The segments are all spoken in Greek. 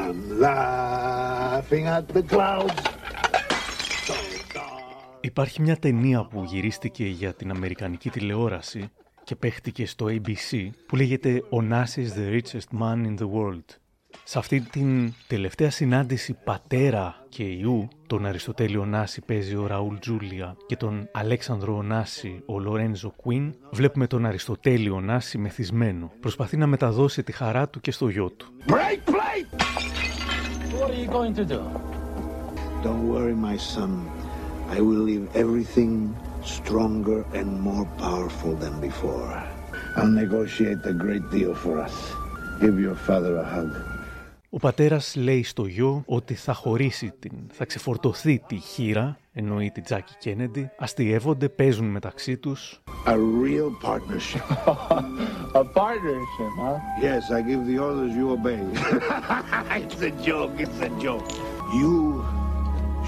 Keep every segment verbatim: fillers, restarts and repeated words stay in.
I'm laughing at the clouds. Υπάρχει μια ταινία που γυρίστηκε για την αμερικανική τηλεόραση και παίχτηκε στο έι μπι σι που λέγεται Ωνάσης the richest man in the world. Σε αυτή την τελευταία συνάντηση πατέρα και ιού, τον Αριστοτέλη Ωνάση παίζει ο Ραούλ Τζούλια και τον Αλέξανδρο Ωνάση ο Λορέντζο Κουίν, βλέπουμε τον Αριστοτέλη Ωνάση μεθυσμένο. Προσπαθεί να μεταδώσει τη χαρά του και στο γιο του. Break, break. What are you going to do? Don't worry, my son. I will leave everything stronger and more powerful than before. I'll negotiate a great deal for us. Give your father a hug. Ο πατέρας λέει στο γιο ότι θα χωρίσει την, θα ξεφορτωθεί τη χείρα, εννοεί τη Τζάκι Κένεντι, αστειεύονται, παίζουν μεταξύ τους. A real partnership. A partnership, huh? Yes, I give the orders, you obey. It's a joke, it's a joke. You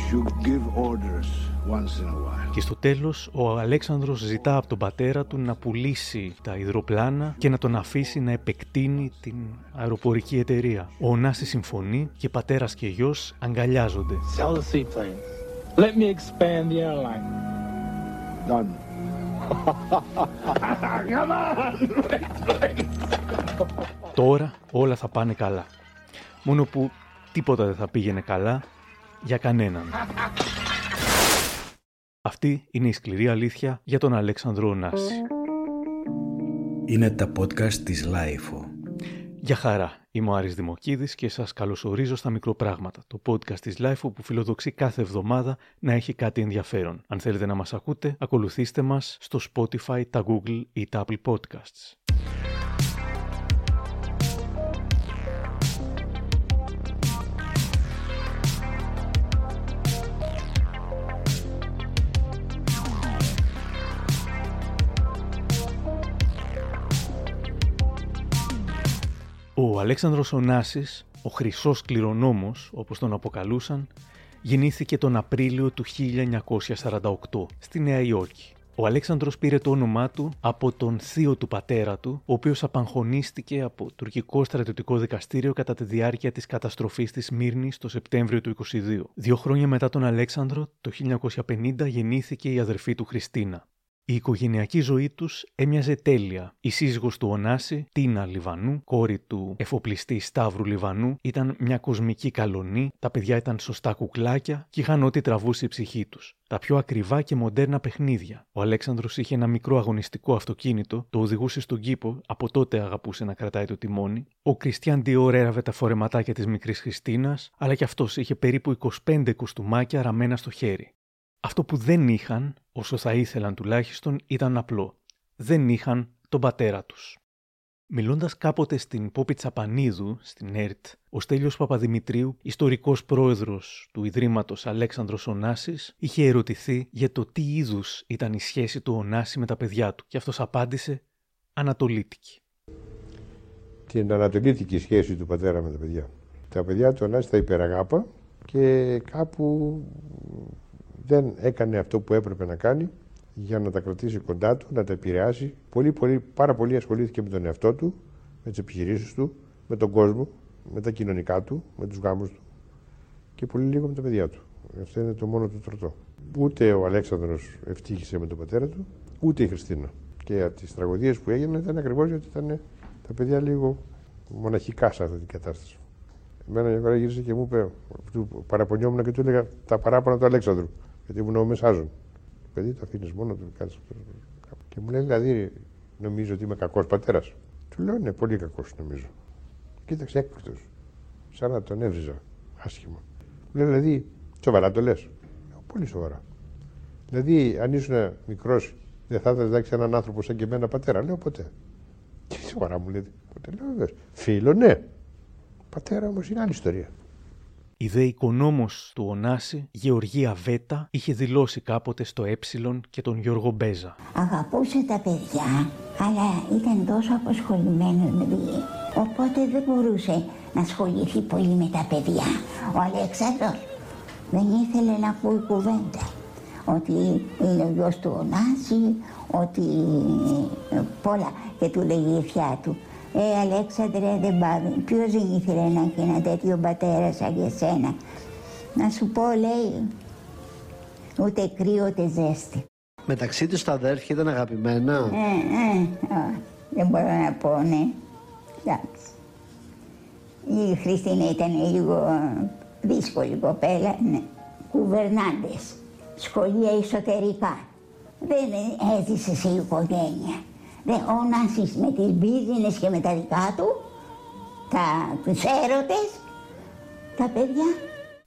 should give orders once in a while. Και στο τέλος, ο Αλέξανδρος ζητά από τον πατέρα του να πουλήσει τα υδροπλάνα και να τον αφήσει να επεκτείνει την αεροπορική εταιρεία. Ο Ωνάσης συμφωνεί και πατέρας και γιος αγκαλιάζονται. Sell the seaplane. Let me expand the airline. Done. Come on! Τώρα όλα θα πάνε καλά. Μόνο που τίποτα δεν θα πήγαινε καλά για κανέναν. Αυτή είναι η σκληρή αλήθεια για τον Αλέξανδρο Ωνάση. Είναι τα podcast της λάιφο. Γεια χαρά, είμαι ο Άρης Δημοκίδης και σας καλωσορίζω στα Μικροπράγματα, το podcast της λάιφο που φιλοδοξεί κάθε εβδομάδα να έχει κάτι ενδιαφέρον. Αν θέλετε να μας ακούτε, ακολουθήστε μας στο Spotify, τα Google ή τα Apple Podcasts. Ο Αλέξανδρος Ωνάσης, ο Χρυσός Κληρονόμος, όπως τον αποκαλούσαν, γεννήθηκε τον Απρίλιο του χίλια εννιακόσια σαράντα οκτώ στη Νέα Υόρκη. Ο Αλέξανδρος πήρε το όνομά του από τον θείο του πατέρα του, ο οποίος απαγχωνίστηκε από τουρκικό στρατιωτικό δικαστήριο κατά τη διάρκεια της καταστροφής της Μύρνης το Σεπτέμβριο του είκοσι δύο. Δύο χρόνια μετά τον Αλέξανδρο, το χίλια εννιακόσια πενήντα, γεννήθηκε η αδερφή του Χριστίνα. Η οικογενειακή ζωή τους έμοιαζε τέλεια. Η σύζυγος του Ωνάση, Τίνα Λιβανού, κόρη του εφοπλιστή Σταύρου Λιβανού, ήταν μια κοσμική καλονή, τα παιδιά ήταν σωστά κουκλάκια και είχαν ό,τι τραβούσε η ψυχή τους. Τα πιο ακριβά και μοντέρνα παιχνίδια. Ο Αλέξανδρος είχε ένα μικρό αγωνιστικό αυτοκίνητο, το οδηγούσε στον κήπο, από τότε αγαπούσε να κρατάει το τιμόνι. Ο Κριστιαν Ντιόρ έραβε τα φορεματάκια της μικρής Χριστίνας, αλλά και αυτός είχε περίπου είκοσι πέντε κουστούμάκια ραμμένα στο χέρι. Αυτό που δεν είχαν, όσο θα ήθελαν τουλάχιστον, ήταν απλό. Δεν είχαν τον πατέρα τους. Μιλώντας κάποτε στην Πόπη Τσαπανίδου, στην ΕΡΤ, ο Στέλιος Παπαδημητρίου, ιστορικός πρόεδρος του Ιδρύματος Αλέξανδρος Ωνάσης, είχε ερωτηθεί για το τι είδους ήταν η σχέση του Ωνάση με τα παιδιά του και αυτός απάντησε ανατολίτικη. Την ανατολίτικη σχέση του πατέρα με τα παιδιά. Τα παιδιά του Ωνάση τα υπεραγάπα και κάπου δεν έκανε αυτό που έπρεπε να κάνει για να τα κρατήσει κοντά του, να τα επηρεάσει. Πολύ, πολύ, πάρα πολύ ασχολήθηκε με τον εαυτό του, με τις επιχειρήσεις του, με τον κόσμο, με τα κοινωνικά του, με τους γάμους του και πολύ λίγο με τα παιδιά του. Αυτό είναι το μόνο του τροτό. Ούτε ο Αλέξανδρος ευτύχησε με τον πατέρα του, ούτε η Χριστίνα. Και από τις τραγωδίες που έγιναν ήταν ακριβώς γιατί ήταν τα παιδιά λίγο μοναχικά σε αυτή την κατάσταση. Εμένα μια φορά γύρισε και μου είπε, παραπονιόμουν και του έλεγα τα παράπονα του Αλέξανδρου. Γιατί μου νομεσάζουν. Παιδί, το αφήνεις μόνο του, κάνεις αυτό. Και μου λέει, δηλαδή, νομίζω ότι είμαι κακός πατέρας. Του λέω, ναι, πολύ κακός νομίζω. Κοίταξε, έκπληκτος. Σαν να τον έβριζα, άσχημα. Μου λέει, δηλαδή, σοβαρά το λες. Πολύ σοβαρά. Δηλαδή, αν ήσουν μικρός, δεν θα ήθελες να έχεις έναν άνθρωπο σαν και εμένα πατέρα. Λέω, ποτέ. Και σοβαρά μου λέει, ποτέ. Λέω, φίλο, ναι. Πατέρα όμως είναι άλλη ιστορία. Η δε οικονόμος του Ωνάση, Γεωργία Βέτα, είχε δηλώσει κάποτε στο Ε και τον Γιώργο Μπέζα. Αγαπούσε τα παιδιά, αλλά ήταν τόσο αποσχολημένος με δουλειά. Οπότε δεν μπορούσε να ασχοληθεί πολύ με τα παιδιά. Ο Αλέξανδρος δεν ήθελε να ακούει κουβέντα. Ότι είναι ο γιος του Ωνάση, ότι πολλά. Και του λέγει η φιά του, Ε, Αλέξανδρε, δεν πάει. Ποιος δεν ήθελε να έχει ένα τέτοιο πατέρα σαν για σένα. Να σου πω, λέει, ούτε κρύο, ούτε ζέστη. Μεταξύ τους τα αδέρφια ήταν αγαπημένα. Ε, ε, ε, δεν μπορώ να πω, ναι. Εντάξει. Η Χριστίνα ήταν λίγο δύσκολη κοπέλα, ναι. Κουβερνάντες, σχολεία εσωτερικά. Δεν έζησε σε οικογένεια. Δε, ο Ωνάσης με τις μπίζινες και με τα δικά του, τα, τους έρωτες, τα παιδιά.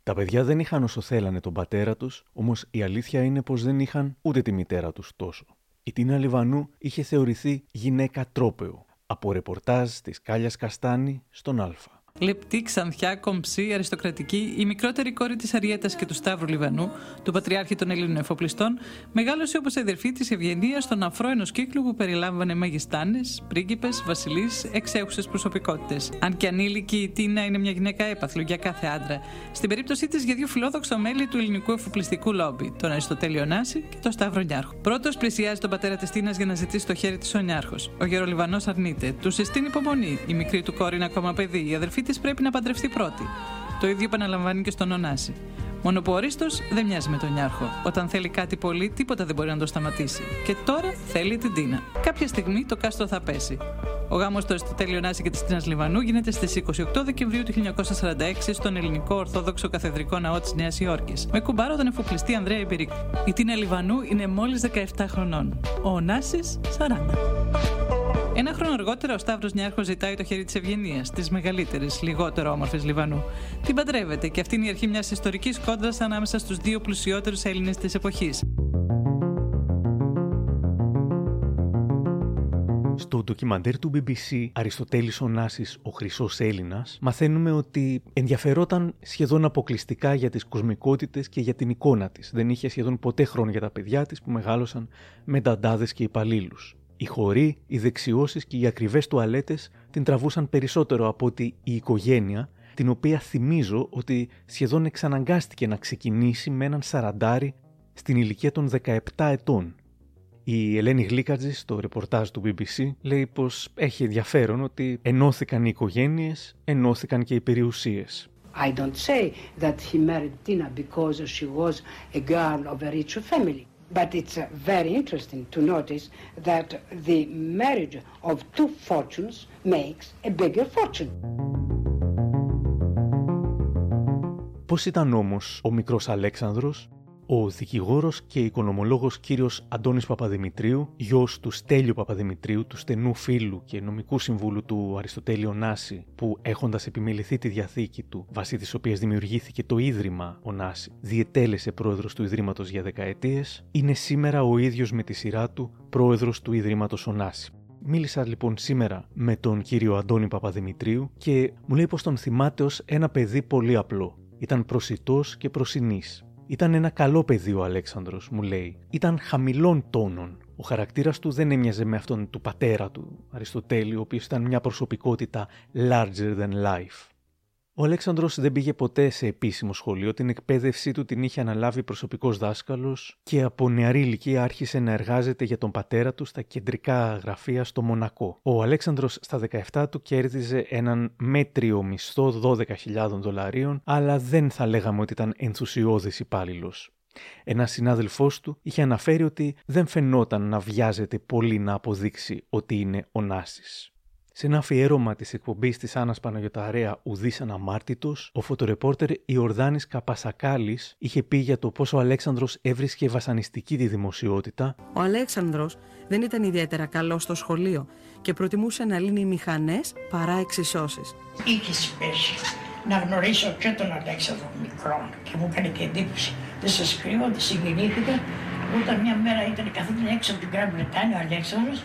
Τα παιδιά δεν είχαν όσο θέλανε τον πατέρα τους, όμως η αλήθεια είναι πως δεν είχαν ούτε τη μητέρα τους τόσο. Η Τίνα Λιβανού είχε θεωρηθεί γυναίκα τρόπεο, από ρεπορτάζ της Κάλιας Καστάνη στον Α. Λεπτή, ξανθιά, κομψή, αριστοκρατική, η μικρότερη κόρη της Αριέτας και του Σταύρου Λιβανού, του πατριάρχη των Ελλήνων Εφοπλιστών, μεγάλωσε όπως αδερφή της Ευγενίας στον αφρόενος κύκλο που περιλάμβανε μαγιστάνες, πρίγκιπες, βασιλείς, εξέχουσες προσωπικότητες. Αν και ανήλικη, η Τίνα είναι μια γυναίκα έπαθλο για κάθε άντρα. Στην περίπτωσή της για δύο φιλόδοξα μέλη του ελληνικού εφοπλιστικού λόμπι, τον Αριστοτέλη Ωνάση και τον Σταύρο Νιάρχο. Πρώτος πλησιάζει τον πατέρα της Τίνας για να ζητήσει το χέρι της ο Νιάρχος. Ο γερολιβανός αρνείται, του συστήνει υπομονή, η μικρή του κόρη είναι ακόμα παιδί, η αδερφή της πρέπει να παντρευτεί πρώτη. Το ίδιο επαναλαμβάνει και στον Ωνάση. Μόνο που ο Ορίστος δεν μοιάζει με τον Νιάρχο. Όταν θέλει κάτι πολύ, τίποτα δεν μπορεί να το σταματήσει. Και τώρα θέλει την Τίνα. Κάποια στιγμή το κάστρο θα πέσει. Ο γάμος του Αριστοτέλη Ωνάση και της Τίνας Λιβανού γίνεται στις είκοσι οκτώ Δεκεμβρίου του χίλια εννιακόσια σαράντα έξι στον Ελληνικό Ορθόδοξο Καθεδρικό Ναό της Νέας Υόρκης, με κουμπάρο τον εφοπλιστή Ανδρέα Ιμπηρίκ. Η Τίνα Λιβανού είναι μόλις δεκαεπτά χρονών. Ο Ωνάσης σαράντα. Ένα χρόνο αργότερα ο Σταύρος Νιάρχος ζητάει το χέρι της Ευγενίας, της μεγαλύτερης, λιγότερο όμορφης Λιβανού. Την παντρεύεται και αυτή είναι η αρχή μιας ιστορικής κόντρας ανάμεσα στους δύο πλουσιότερους Έλληνες της εποχής. Στο ντοκιμαντέρ του μπι μπι σι «Αριστοτέλης Ωνάσης, ο Χρυσός Έλληνας» μαθαίνουμε ότι ενδιαφερόταν σχεδόν αποκλειστικά για τις κοσμικότητες και για την εικόνα της. Δεν είχε σχεδόν ποτέ χρόνο για τα παιδιά της που μεγάλωσαν με νταντάδες και υπαλλήλους. Οι χοροί, οι δεξιώσεις και οι ακριβές τουαλέτες την τραβούσαν περισσότερο από ότι η οικογένεια, την οποία θυμίζω ότι σχεδόν εξαναγκάστηκε να ξεκινήσει με έναν σαραντάρι στην ηλικία των δεκαεπτά ετών. Η Ελένη Γλίκατζη στο ρεπορτάζ του μπι μπι σι λέει πως έχει ενδιαφέρον ότι ενώθηκαν οι οικογένειες, ενώθηκαν και οι περιουσίες. I don't say that he married Tina because she was a girl of a rich family. But it's very interesting to notice that the marriage of two fortunes makes a bigger fortune. Πώς ήταν όμως ο μικρός Αλέξανδρος? Ο δικηγόρος και οικονομολόγος κύριος Αντώνης Παπαδημητρίου, γιος του Στέλιου Παπαδημητρίου, του στενού φίλου και νομικού συμβούλου του Αριστοτέλη Ωνάση, που έχοντας επιμεληθεί τη διαθήκη του, βασί της οποίας δημιουργήθηκε το Ίδρυμα Ωνάση, διετέλεσε πρόεδρος του Ιδρύματος για δεκαετίες, είναι σήμερα ο ίδιος με τη σειρά του πρόεδρος του Ιδρύματος Ωνάση. Μίλησα λοιπόν σήμερα με τον κύριο Αντώνη Παπαδημητρίου και μου λέει πως τον θυμάται ως ένα παιδί πολύ απλό. Ήταν προσιτός και προσινής. Ήταν ένα καλό παιδί ο Αλέξανδρος, μου λέει. Ήταν χαμηλών τόνων. Ο χαρακτήρας του δεν έμοιαζε με αυτόν του πατέρα του, Αριστοτέλη, ο οποίος ήταν μια προσωπικότητα larger than life. Ο Αλέξανδρος δεν πήγε ποτέ σε επίσημο σχολείο, την εκπαίδευσή του την είχε αναλάβει προσωπικός δάσκαλος και από νεαρή ηλικία άρχισε να εργάζεται για τον πατέρα του στα κεντρικά γραφεία στο Μονακό. Ο Αλέξανδρος στα δεκαεπτά του κέρδιζε έναν μέτριο μισθό δώδεκα χιλιάδες δολαρίων, αλλά δεν θα λέγαμε ότι ήταν ενθουσιώδης υπάλληλος. Ένας συνάδελφός του είχε αναφέρει ότι δεν φαινόταν να βιάζεται πολύ να αποδείξει ότι είναι Ωνάσης. Σε ένα αφιέρωμα της εκπομπής της Άννας Παναγιωταρέα «Ουδής αναμάρτητος», ο φωτορεπόρτερ Ιορδάνης Καπασακάλης είχε πει για το πόσο ο Αλέξανδρος έβρισκε βασανιστική τη δημοσιότητα. Ο Αλέξανδρος δεν ήταν ιδιαίτερα καλός στο σχολείο και προτιμούσε να λύνει μηχανές παρά εξισώσεις. Είχες πέσει να γνωρίσω και τον Αλέξανδρο μικρόν και μου έκανε και εντύπωση. Δεν σας κρύβω, δεν συγκινήθηκα. Όταν μια μέρα ήταν καθόλου έξω από την Γκράν Βρετάνια ο Αλέξανδρος.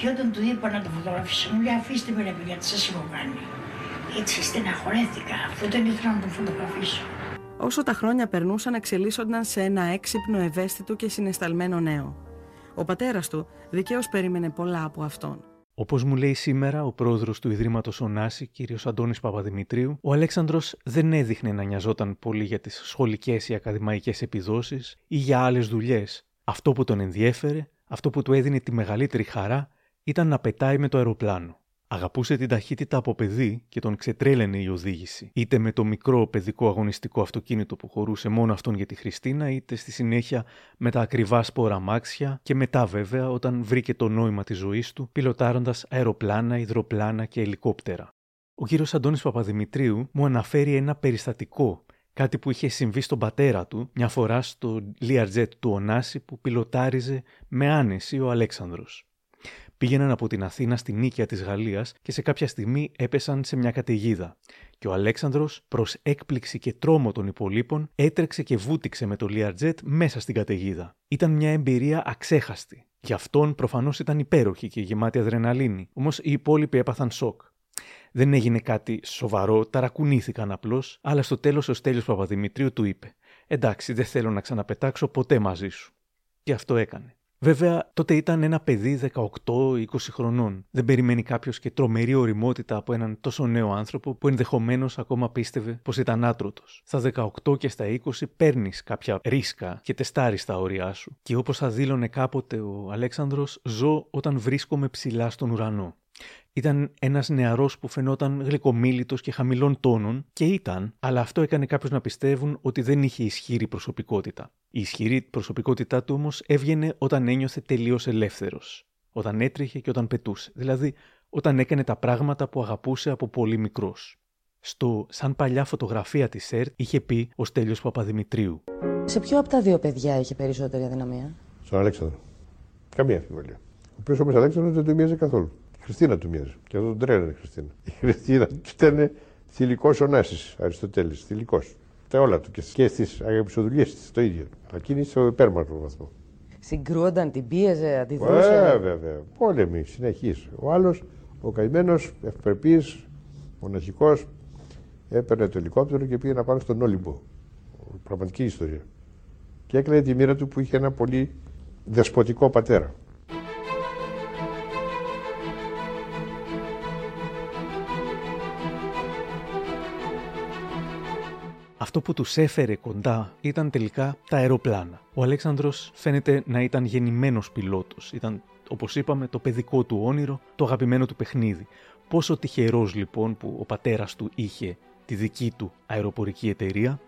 Και όταν του είπα να το φωτογραφίσω, μου λέει αφήστε με ρε παιδιά, τι σας έχω κάνει. Έτσι στεναχωρέθηκα, αυτό δεν ήθελα να το φωτογραφίσω. Όσο τα χρόνια περνούσαν, εξελίσσονταν σε ένα έξυπνο, ευαίσθητο και συναισθαλμένο νέο. Ο πατέρας του δικαίως περίμενε πολλά από αυτόν. Όπως μου λέει σήμερα ο πρόεδρος του Ιδρύματος Ωνάση, κύριος Αντώνης Παπαδημητρίου, ο Αλέξανδρος δεν έδειχνε να νοιαζόταν πολύ για τις σχολικές ή ακαδημαϊκές επιδόσεις ή για άλλες δουλειές. Αυτό που τον ενδιέφερε, αυτό που του έδινε τη μεγαλύτερη χαρά, ήταν να πετάει με το αεροπλάνο. Αγαπούσε την ταχύτητα από παιδί και τον ξετρέλαινε η οδήγηση, είτε με το μικρό παιδικό αγωνιστικό αυτοκίνητο που χωρούσε μόνο αυτόν για τη Χριστίνα, είτε στη συνέχεια με τα ακριβά σπόρα αμάξια και μετά βέβαια όταν βρήκε το νόημα της ζωής του, πιλοτάροντας αεροπλάνα, υδροπλάνα και ελικόπτερα. Ο κύριος Αντώνης Παπαδημητρίου μου αναφέρει ένα περιστατικό, κάτι που είχε συμβεί στον πατέρα του μια φορά στο Learjet του Ωνάση που πιλοτάριζε με άνεση ο Αλέξανδρος. Πήγαιναν από την Αθήνα στη Νίκαια της Γαλλίας και σε κάποια στιγμή έπεσαν σε μια καταιγίδα. Και ο Αλέξανδρος, προς έκπληξη και τρόμο των υπολείπων, έτρεξε και βούτηξε με το Learjet μέσα στην καταιγίδα. Ήταν μια εμπειρία αξέχαστη. Γι' αυτόν προφανώς ήταν υπέροχη και γεμάτη αδρεναλίνη, όμως οι υπόλοιποι έπαθαν σοκ. Δεν έγινε κάτι σοβαρό, ταρακουνήθηκαν απλώς, αλλά στο τέλος ο Στέλιος Παπαδημητρίου του είπε: «Εντάξει, δεν θέλω να ξαναπετάξω ποτέ μαζί σου». Και αυτό έκανε. Βέβαια, τότε ήταν ένα παιδί δεκαοκτώ είκοσι χρονών. Δεν περιμένει κάποιος και τρομερή ωριμότητα από έναν τόσο νέο άνθρωπο που ενδεχομένως ακόμα πίστευε πως ήταν άτρωτος. Στα δεκαοκτώ και στα είκοσι παίρνεις κάποια ρίσκα και τεστάρεις τα όρια σου. Και όπως θα δήλωνε κάποτε ο Αλέξανδρος, ζω όταν βρίσκομαι ψηλά στον ουρανό. Ήταν ένας νεαρός που φαινόταν γλυκομίλητος και χαμηλών τόνων, και ήταν, αλλά αυτό έκανε κάποιους να πιστεύουν ότι δεν είχε ισχυρή προσωπικότητα. Η ισχυρή προσωπικότητά του όμως έβγαινε όταν ένιωθε τελείως ελεύθερος, όταν έτρεχε και όταν πετούσε, δηλαδή όταν έκανε τα πράγματα που αγαπούσε από πολύ μικρός. Στο «Σαν παλιά φωτογραφία» της ΕΡΤ είχε πει ο Στέλιος Παπαδημητρίου: «Σε ποιο από τα δύο παιδιά είχε περισσότερη αδυναμία?» «Στον Αλέξανδρο. Καμία αμφιβολία. Ο οποίος όμως Αλέξανδρος δεν του μοιάζει καθόλου. Χριστίνα του μοιάζει. Και εδώ τον τρέλανε Χριστίνα. Η Χριστίνα του ήταν θηλυκός Ωνάσης, Αριστοτέλης, θηλυκός. Τα όλα του και στις αγαπησοδουλειές της, το ίδιο. Εκείνη στο υπέρμαχο βαθμό. Συγκρούονταν, την πίεζε, αντιδρούσε. Βέβαια, βέβαια. Πόλεμοι, συνεχείς. Ο άλλος, ο καημένος, ευπρεπής, μοναχικός, έπαιρνε το ελικόπτερο και πήγε να πάρει στον Όλυμπο. Πραγματική ιστορία. Και έκλαιγε τη μοίρα του που είχε ένα πολύ δεσποτικό πατέρα. Αυτό που τους έφερε κοντά ήταν τελικά τα αεροπλάνα. Ο Αλέξανδρος φαίνεται να ήταν γεννημένος πιλότος. Ήταν, όπως είπαμε, το παιδικό του όνειρο, το αγαπημένο του παιχνίδι. Πόσο τυχερός λοιπόν που ο πατέρας του είχε τη δική του αεροπορική εταιρεία.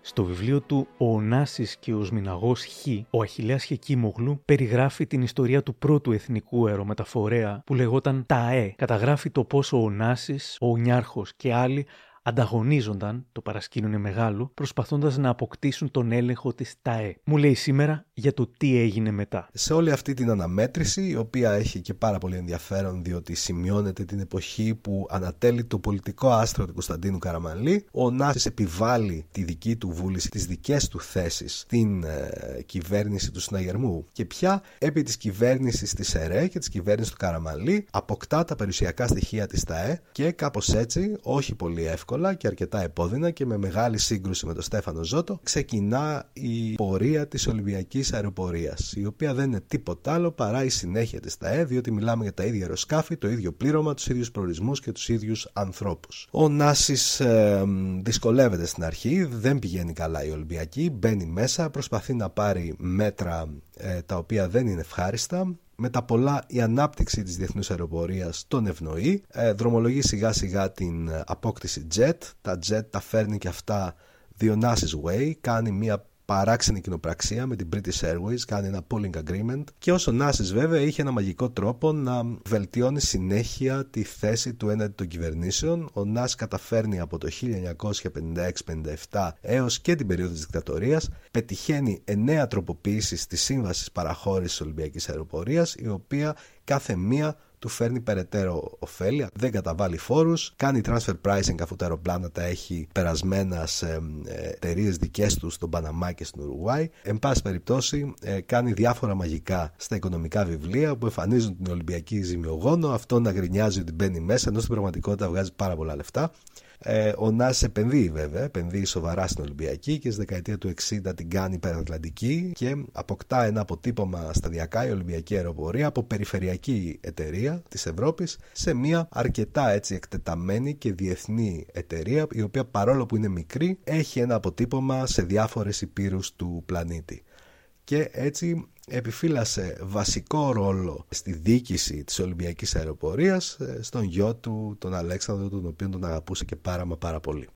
Στο βιβλίο του «Ο Ωνάσης και ο Σμηναγός Χ», ο Αχιλλέας Χεκίμογλου περιγράφει την ιστορία του πρώτου εθνικού αερομεταφορέα που λεγόταν ΤΑΕ. Καταγράφει το πόσο ο Ωνάσης, ο Νιάρχος και άλλοι ανταγωνίζονταν, το παρασκήνιο είναι μεγάλο, προσπαθώντας να αποκτήσουν τον έλεγχο της ΤΑΕ. Μου λέει σήμερα για το τι έγινε μετά. Σε όλη αυτή την αναμέτρηση, η οποία έχει και πάρα πολύ ενδιαφέρον, διότι σημειώνεται την εποχή που ανατέλει το πολιτικό άστρο του Κωνσταντίνου Καραμανλή, ο Ωνάσης επιβάλλει τη δική του βούληση, τις δικές του θέσεις στην ε, κυβέρνηση του συναγερμού. Και πια επί της κυβέρνησης της ΕΡΕ και της κυβέρνησης του Καραμανλή αποκτά τα περιουσιακά στοιχεία της ΤΑΕ και κάπως έτσι, όχι πολύ εύκολα και αρκετά επώδυνα και με μεγάλη σύγκρουση με τον Στέφανο Ζώτο, ξεκινά η πορεία της Ολυμπιακής Αεροπορίας, η οποία δεν είναι τίποτα άλλο παρά η συνέχεια της ΤΑΕ, διότι μιλάμε για τα ίδια αεροσκάφη, το ίδιο πλήρωμα, τους ίδιους προορισμούς και τους ίδιους ανθρώπους. Ο Ωνάσης ε, δυσκολεύεται στην αρχή, δεν πηγαίνει καλά η Ολυμπιακή, μπαίνει μέσα, προσπαθεί να πάρει μέτρα ε, τα οποία δεν είναι ευχάριστα. Με τα πολλά, η ανάπτυξη της διεθνούς αεροπορίας τον ευνοεί, δρομολογεί σιγά σιγά την απόκτηση jet, τα jet τα φέρνει και αυτά The Onassis Way, κάνει μια παράξενη κοινοπραξία με την British Airways, κάνει ένα pooling agreement και ο Ωνάσης βέβαια είχε ένα μαγικό τρόπο να βελτιώνει συνέχεια τη θέση του έναντι των κυβερνήσεων. Ο Ωνάσης καταφέρνει από το χίλια εννιακόσια πενήντα έξι πενήντα επτά έως και την περίοδο της δικτατορίας, πετυχαίνει εννέα τροποποίησεις της σύμβασης παραχώρησης Ολυμπιακής Αεροπορίας, η οποία κάθε μία του φέρνει περαιτέρω ωφέλεια, δεν καταβάλει φόρους, κάνει transfer pricing αφού τα αεροπλάνα τα έχει περασμένα σε εταιρείες δικές του στον Παναμά και στην Ουρουάη. Εν πάση περιπτώσει, κάνει διάφορα μαγικά στα οικονομικά βιβλία που εμφανίζουν την Ολυμπιακή ζημιογόνο, αυτό να γκρινιάζει ότι μπαίνει μέσα, ενώ στην πραγματικότητα βγάζει πάρα πολλά λεφτά. Ο Ωνάσης επενδύει βέβαια, επενδύει σοβαρά στην Ολυμπιακή και στη δεκαετία του εξήντα την κάνει υπερατλαντική και αποκτά ένα αποτύπωμα σταδιακά η Ολυμπιακή Αεροπορία από περιφερειακή εταιρεία της Ευρώπης σε μια αρκετά έτσι εκτεταμένη και διεθνή εταιρεία, η οποία παρόλο που είναι μικρή έχει ένα αποτύπωμα σε διάφορες ηπείρους του πλανήτη. Και έτσι επιφύλασε βασικό ρόλο στη διοίκηση της Ολυμπιακής Αεροπορίας, στον γιο του, τον Αλέξανδρο, τον οποίο τον αγαπούσε και πάρα μα πάρα πολύ.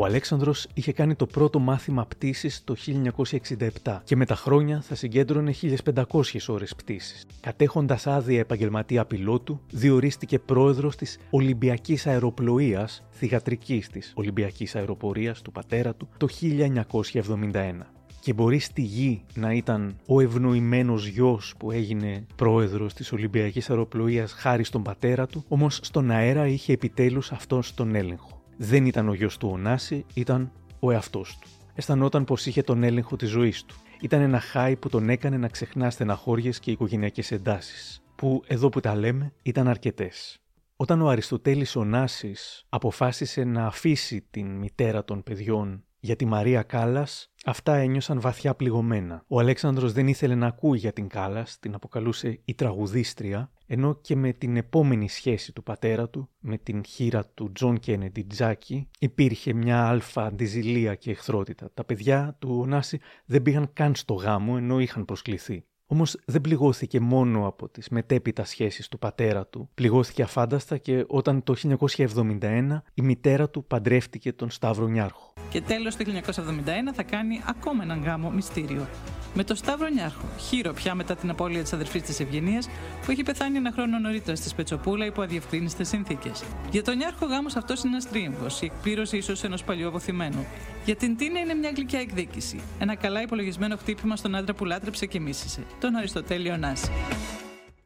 Ο Αλέξανδρος είχε κάνει το πρώτο μάθημα πτήσης το χίλια εννιακόσια εξήντα επτά και με τα χρόνια θα συγκέντρωνε χίλιες πεντακόσιες ώρες πτήσης. Κατέχοντας άδεια επαγγελματία πιλότου, διορίστηκε πρόεδρος της Ολυμπιακής Αεροπλοείας, θυγατρικής της Ολυμπιακής Αεροπορίας του πατέρα του, το χίλια εννιακόσια εβδομήντα ένα. Και μπορεί στη γη να ήταν ο ευνοημένος γιος που έγινε πρόεδρος της Ολυμπιακής Αεροπλοείας χάρη στον πατέρα του, όμως στον αέρα είχε επιτέλους αυτός τον έλεγχο. Δεν ήταν ο γιος του Ωνάση, ήταν ο εαυτός του. Αισθανόταν πως είχε τον έλεγχο της ζωής του. Ήταν ένα χάι που τον έκανε να ξεχνά στεναχώριες και οικογενειακές εντάσεις, που εδώ που τα λέμε ήταν αρκετές. Όταν ο Αριστοτέλης Ωνάσης αποφάσισε να αφήσει την μητέρα των παιδιών για τη Μαρία Κάλλας, αυτά ένιωσαν βαθιά πληγωμένα. Ο Αλέξανδρος δεν ήθελε να ακούει για την Κάλλας, την αποκαλούσε η τραγουδίστρια, ενώ και με την επόμενη σχέση του πατέρα του, με την χήρα του Τζον Κένεντι Τζάκι, υπήρχε μια αλφα αντιζηλία και εχθρότητα. Τα παιδιά του Ωνάση δεν πήγαν καν στο γάμο, ενώ είχαν προσκληθεί. Όμως δεν πληγώθηκε μόνο από τις μετέπειτα σχέσεις του πατέρα του. Πληγώθηκε αφάνταστα και όταν το χίλια εννιακόσια εβδομήντα ένα η μητέρα του παντρεύτηκε τον Σταύρο Νιάρχο. Και τέλος το χίλια εννιακόσια εβδομήντα ένα θα κάνει ακόμα έναν γάμο μυστήριο. Με τον Σταύρο Νιάρχο, χείρο πια μετά την απώλεια της αδερφής της Ευγενίας, που έχει πεθάνει ένα χρόνο νωρίτερα στη Σπετσοπούλα υπό αδιευκρίνιστες συνθήκες. Για τον Νιάρχο, γάμος αυτός είναι ένας τρίαμβος, η εκπλήρωση ίσως ενός παλιού αποθυμένου. Για την Τίνα είναι μια γλυκιά εκδίκηση. Ένα καλά υπολογισμένο χτύπημα στον άντρα που λάτρεψε και μίσησε, τον Αριστοτέλη Ωνάση.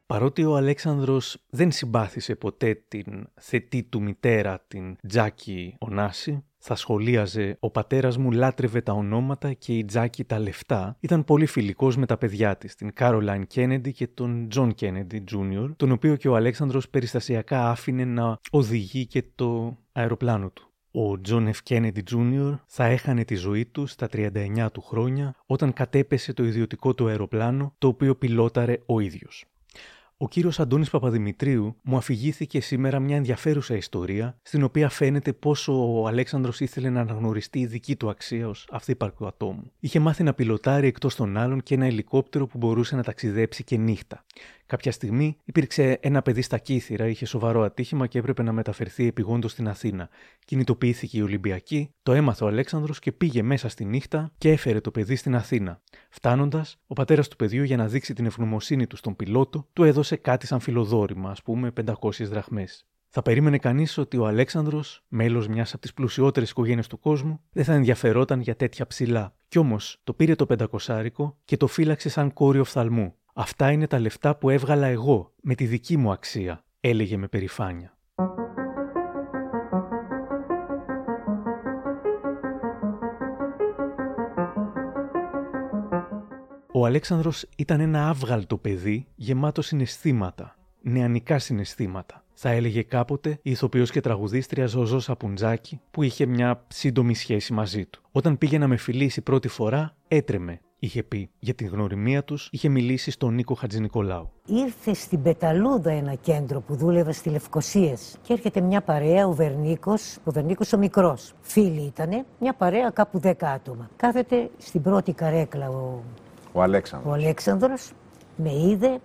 Παρότι ο Αλέξανδρος δεν συμπάθησε ποτέ την θετή του μητέρα, την Τζάκι Ωνάση, θα σχολίαζε «Ο πατέρας μου λάτρευε τα ονόματα και η Τζάκι τα λεφτά», ήταν πολύ φιλικός με τα παιδιά της, την Κάρολαϊν Κένεντι και τον Τζον Κένεντι Τζούνιορ, τον οποίο και ο Αλέξανδρος περιστασιακά άφηνε να οδηγεί και το αεροπλάνο του. Ο Τζον Εφ Κένεντι Τζούνιορ θα έχανε τη ζωή του στα τριάντα εννιά του χρόνια όταν κατέπεσε το ιδιωτικό του αεροπλάνο, το οποίο πιλόταρε ο ίδιος. Ο κύριος Αντώνης Παπαδημητρίου μου αφηγήθηκε σήμερα μια ενδιαφέρουσα ιστορία, στην οποία φαίνεται πόσο ο Αλέξανδρος ήθελε να αναγνωριστεί η δική του αξία ως αυθύπαρκου ατόμου. Είχε μάθει να πιλοτάρει εκτός των άλλων και ένα ελικόπτερο που μπορούσε να ταξιδέψει και νύχτα. Κάποια στιγμή υπήρξε ένα παιδί στα Κύθυρα, είχε σοβαρό ατύχημα και έπρεπε να μεταφερθεί επειγόντως στην Αθήνα. Κινητοποιήθηκε η Ολυμπιακή, το έμαθε ο Αλέξανδρος και πήγε μέσα στη νύχτα και έφερε το παιδί στην Αθήνα. Φτάνοντας, ο πατέρας του παιδιού, για να δείξει την ευγνωμοσύνη του στον πιλότο, του έδωσε κάτι σαν φιλοδόρημα, ας πούμε πεντακόσιες δραχμές. Θα περίμενε κανείς ότι ο Αλέξανδρος, μέλος μιας από τις πλουσιότερες οικογένειες του κόσμου, δεν θα ενδιαφερόταν για τέτοια ψηλά. Κι όμως το πήρε το πεντακοσάρικο και το φύλαξε σαν κόριο οφθαλμού. «Αυτά είναι τα λεφτά που έβγαλα εγώ, με τη δική μου αξία», έλεγε με περηφάνεια. Ο Αλέξανδρος ήταν ένα άβγαλτο παιδί γεμάτο συναισθήματα, νεανικά συναισθήματα. Θα έλεγε κάποτε η ηθοποιός και τραγουδίστρια Ζωζό Σαπουντζάκη, που είχε μια σύντομη σχέση μαζί του. «Όταν πήγε να με φιλήσει πρώτη φορά, έτρεμε», είχε πει. Για την γνωριμία τους είχε μιλήσει στον Νίκο Χατζηνικολάου. Ήρθε στην Πεταλούδα ένα κέντρο που δούλευα στη Λευκοσίας και έρχεται μια παρέα, ο Βερνίκος, ο Βερνίκος ο μικρός. Φίλοι ήτανε, μια παρέα κάπου δέκα άτομα. Κάθεται στην πρώτη καρέκλα ο, ο, Αλέξανδρος. ο Αλέξανδρος, με είδε,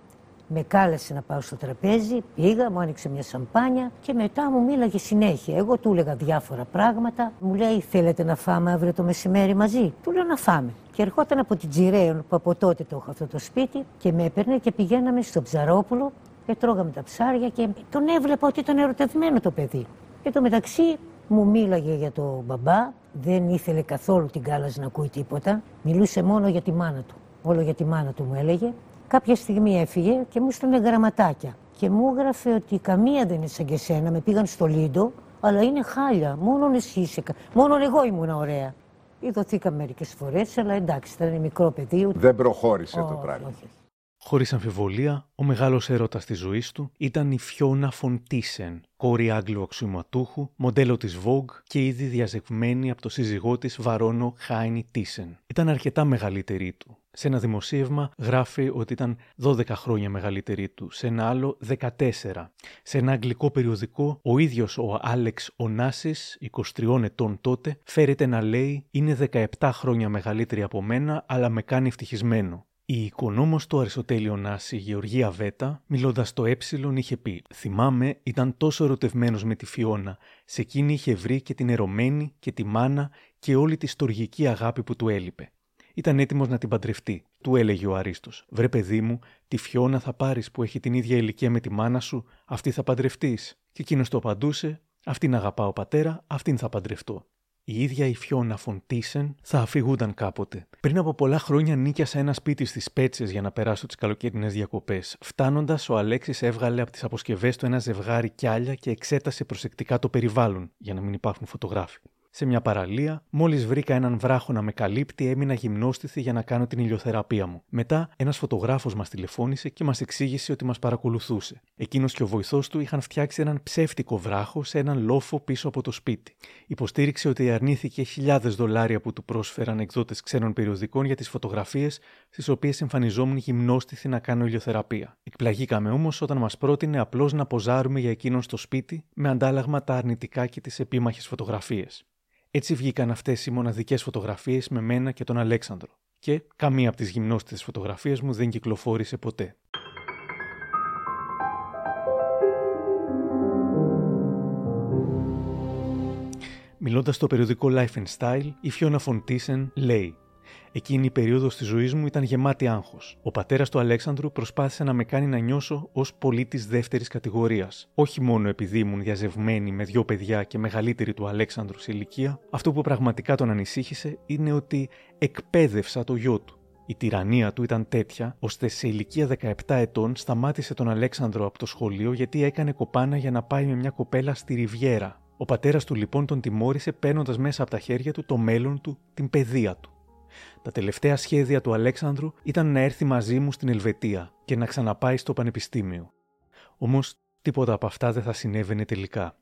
με κάλεσε να πάω στο τραπέζι, πήγα, μου άνοιξε μια σαμπάνια και μετά μου μίλαγε συνέχεια. Εγώ του έλεγα διάφορα πράγματα. Μου λέει, θέλετε να φάμε αύριο το μεσημέρι μαζί? Του λέω, να φάμε. Και ερχόταν από την Τζιρέων, που από τότε το έχω αυτό το σπίτι, και με έπαιρνε και πηγαίναμε στο Ψαρόπουλο και τρώγαμε τα ψάρια και τον έβλεπα ότι ήταν ερωτευμένο το παιδί. Εν τω μεταξύ μου μίλαγε για τον μπαμπά, δεν ήθελε καθόλου την Κάλλας να ακούει τίποτα, μιλούσε μόνο για τη μάνα του. Όλο για τη μάνα του μου έλεγε. Κάποια στιγμή έφυγε και μου έστειλε γραμματάκια και μου έγραφε ότι καμία δεν είναι σαν και σένα, με πήγαν στο Λίντο, αλλά είναι χάλια, μόνον εσύ είσαι, μόνον εγώ ήμουν ωραία. Ειδωθήκαμε μερικές φορές, αλλά εντάξει, ήταν μικρό παιδί. Δεν προχώρησε oh, το πράγμα. Όχι. Χωρίς αμφιβολία, ο μεγάλος έρωτας της ζωής του ήταν η Φιόνα φον Τίσεν, κόρη Άγγλου αξιωματούχου, μοντέλο της Vogue και ήδη διαζευμένη από το σύζυγό της Βαρόνο Χάινι Τίσεν. Ήταν αρκετά μεγαλύτερη του. Σε ένα δημοσίευμα γράφει ότι ήταν δώδεκα χρόνια μεγαλύτερη του, σε ένα άλλο δεκατέσσερα. Σε ένα αγγλικό περιοδικό, ο ίδιος ο Άλεξ Ωνάσης, είκοσι τριών ετών τότε, φέρεται να λέει «Είναι δεκαεπτά χρόνια μεγαλύτερη από μένα, αλλά με κάνει ευτυχισμένο». Η οικονόμος του Αριστοτέλη Ωνάση, Γεωργία Βέτα, μιλώντας στο Ε, είχε πει «Θυμάμαι, ήταν τόσο ερωτευμένος με τη Φιώνα, σε εκείνη είχε βρει και την ερωμένη και τη μάνα και όλη τη στοργική αγάπη που του έλειπε. Ήταν έτοιμος να την παντρευτεί. Του έλεγε ο Αρίστος, βρε παιδί μου, τη Φιώνα θα πάρεις που έχει την ίδια ηλικία με τη μάνα σου, αυτή θα παντρευτείς». Και εκείνος το απαντούσε, αυτήν αγαπάω πατέρα, αυτήν θα παντρευτώ. Η ίδια η Φιόνα φον Τίσεν θα αφηγούνταν κάποτε. Πριν από πολλά χρόνια νίκιασα ένα σπίτι στις Σπέτσες για να περάσω τις καλοκαιρινές διακοπές. Φτάνοντας, ο Αλέξης έβγαλε από τις αποσκευές του ένα ζευγάρι κιάλια και εξέτασε προσεκτικά το περιβάλλον, για να μην υπάρχουν φωτογράφοι. Σε μια παραλία, μόλις βρήκα έναν βράχο να με καλύπτει, έμεινα γυμνώστηθη για να κάνω την ηλιοθεραπεία μου. Μετά, ένας φωτογράφος μας τηλεφώνησε και μας εξήγησε ότι μας παρακολουθούσε. Εκείνος και ο βοηθός του είχαν φτιάξει έναν ψεύτικο βράχο σε έναν λόφο πίσω από το σπίτι. Υποστήριξε ότι αρνήθηκε χιλιάδες δολάρια που του πρόσφεραν εκδότες ξένων περιοδικών για τις φωτογραφίες στις οποίες εμφανιζόμουν γυμνώστηθη να κάνω ηλιοθεραπεία. Εκπλαγήκαμε όμως όταν μας πρότεινε απλώς να ποζάρουμε για εκείνον στο σπίτι με αντάλλαγμα τα αρνητικά και τις επίμαχες φωτογραφίες. Έτσι βγήκαν αυτές οι μοναδικές φωτογραφίες με μένα και τον Αλέξανδρο. Και καμία από τις γυμνώστες φωτογραφίες μου δεν κυκλοφόρησε ποτέ. Μιλώντας στο περιοδικό Life and Style, η Φιόνα φον Τίσεν λέει «Εκείνη η περίοδος της ζωής μου ήταν γεμάτη άγχος. Ο πατέρας του Αλέξανδρου προσπάθησε να με κάνει να νιώσω ως πολίτης δεύτερης κατηγορίας. Όχι μόνο επειδή ήμουν διαζευμένη με δύο παιδιά και μεγαλύτερη του Αλέξανδρου σε ηλικία, αυτό που πραγματικά τον ανησύχησε είναι ότι εκπαίδευσα το γιο του. Η τυραννία του ήταν τέτοια, ώστε σε ηλικία δεκαεπτά ετών σταμάτησε τον Αλέξανδρο από το σχολείο γιατί έκανε κοπάνα για να πάει με μια κοπέλα στη Ριβιέρα. Ο πατέρας του λοιπόν τον τιμώρησε παίρνοντας μέσα από τα χέρια του το μέλλον του, την παιδεία του. Τα τελευταία σχέδια του Αλέξανδρου ήταν να έρθει μαζί μου στην Ελβετία και να ξαναπάει στο πανεπιστήμιο. Όμως τίποτα από αυτά δεν θα συνέβαινε τελικά.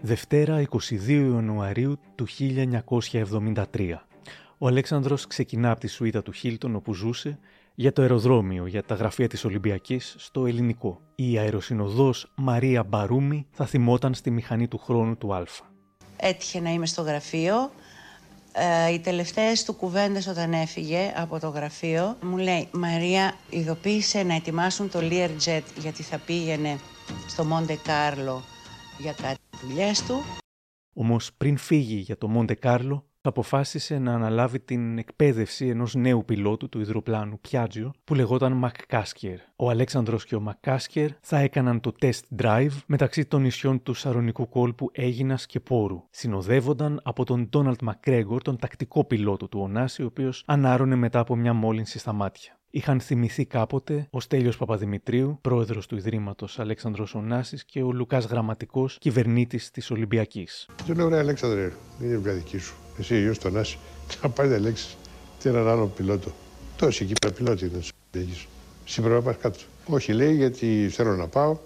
Δευτέρα είκοσι δύο Ιανουαρίου του χίλια εννιακόσια εβδομήντα τρία. Ο Αλέξανδρος ξεκινά από τη σουίτα του Χίλτον όπου ζούσε για το αεροδρόμιο, για τα γραφεία της Ολυμπιακής, στο Ελληνικό. Η αεροσυνοδός Μαρία Μπαρούμη θα θυμόταν στη μηχανή του χρόνου του Α. Έτυχε να είμαι στο γραφείο. Ε, οι τελευταίες του κουβέντες όταν έφυγε από το γραφείο μου λέει «Μαρία, ειδοποίησε να ετοιμάσουν το Learjet γιατί θα πήγαινε στο Μοντε Κάρλο για κάτι δουλειές του». Όμως πριν φύγει για το Μοντε Κάρλο, αποφάσισε να αναλάβει την εκπαίδευση ενός νέου πιλότου του υδροπλάνου Πιάτζιο που λεγόταν Μακάσκερ. Ο Αλέξανδρος και ο Μακάσκερ θα έκαναν το test drive μεταξύ των νησιών του Σαρονικού κόλπου Αίγινας και Πόρου. Συνοδεύονταν από τον Ντόναλντ Μακρέγκορ, τον τακτικό πιλότο του Ωνάση, ο οποίος ανάρωνε μετά από μια μόλυνση στα μάτια. Είχαν θυμηθεί κάποτε ο Στέλιος Παπαδημητρίου, πρόεδρος του Ιδρύματος Αλέξανδρος Ωνάσης, και ο Λουκάς Γραμματικός, κυβερνήτης της Ολυμπιακής. Του λέω ρε Αλέξανδρε, είναι η Ολυμπιακή σου. Εσύ ο γιος του Ωνάση, να πάει να λέξεις τι έναν άλλο πιλότο. Τόσοι εκεί πέρα πιλότοι ήταν της Ολυμπιακής. Σήμερα πας κάτω. Όχι, λέει, γιατί θέλω να πάω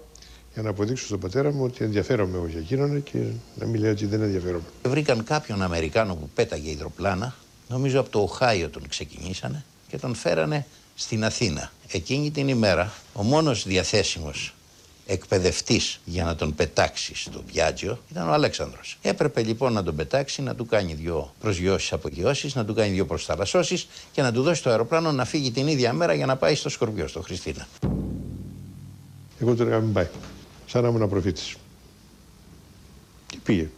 για να αποδείξω στον πατέρα μου ότι ενδιαφέρομαι εγώ για εκείνον και να μην λέει ότι δεν ενδιαφέρομαι. Βρήκαν κάποιον Αμερικάνο που πέταγε υδροπλάνα, νομίζω από το Οχάιο τον ξεκινήσανε και τον φέρανε στην Αθήνα. Εκείνη την ημέρα ο μόνος διαθέσιμος εκπαιδευτής για να τον πετάξει στο Πιάτζιο ήταν ο Αλέξανδρος. Έπρεπε λοιπόν να τον πετάξει, να του κάνει δύο προσγειώσεις απογειώσεις, να του κάνει δύο προσταλασσώσεις και να του δώσει το αεροπλάνο να φύγει την ίδια μέρα για να πάει στο Σκορπιό, στο Χριστίνα. Εγώ του έλεγα μην πάει, σαν να ήμουν προφήτης. Και πήγε.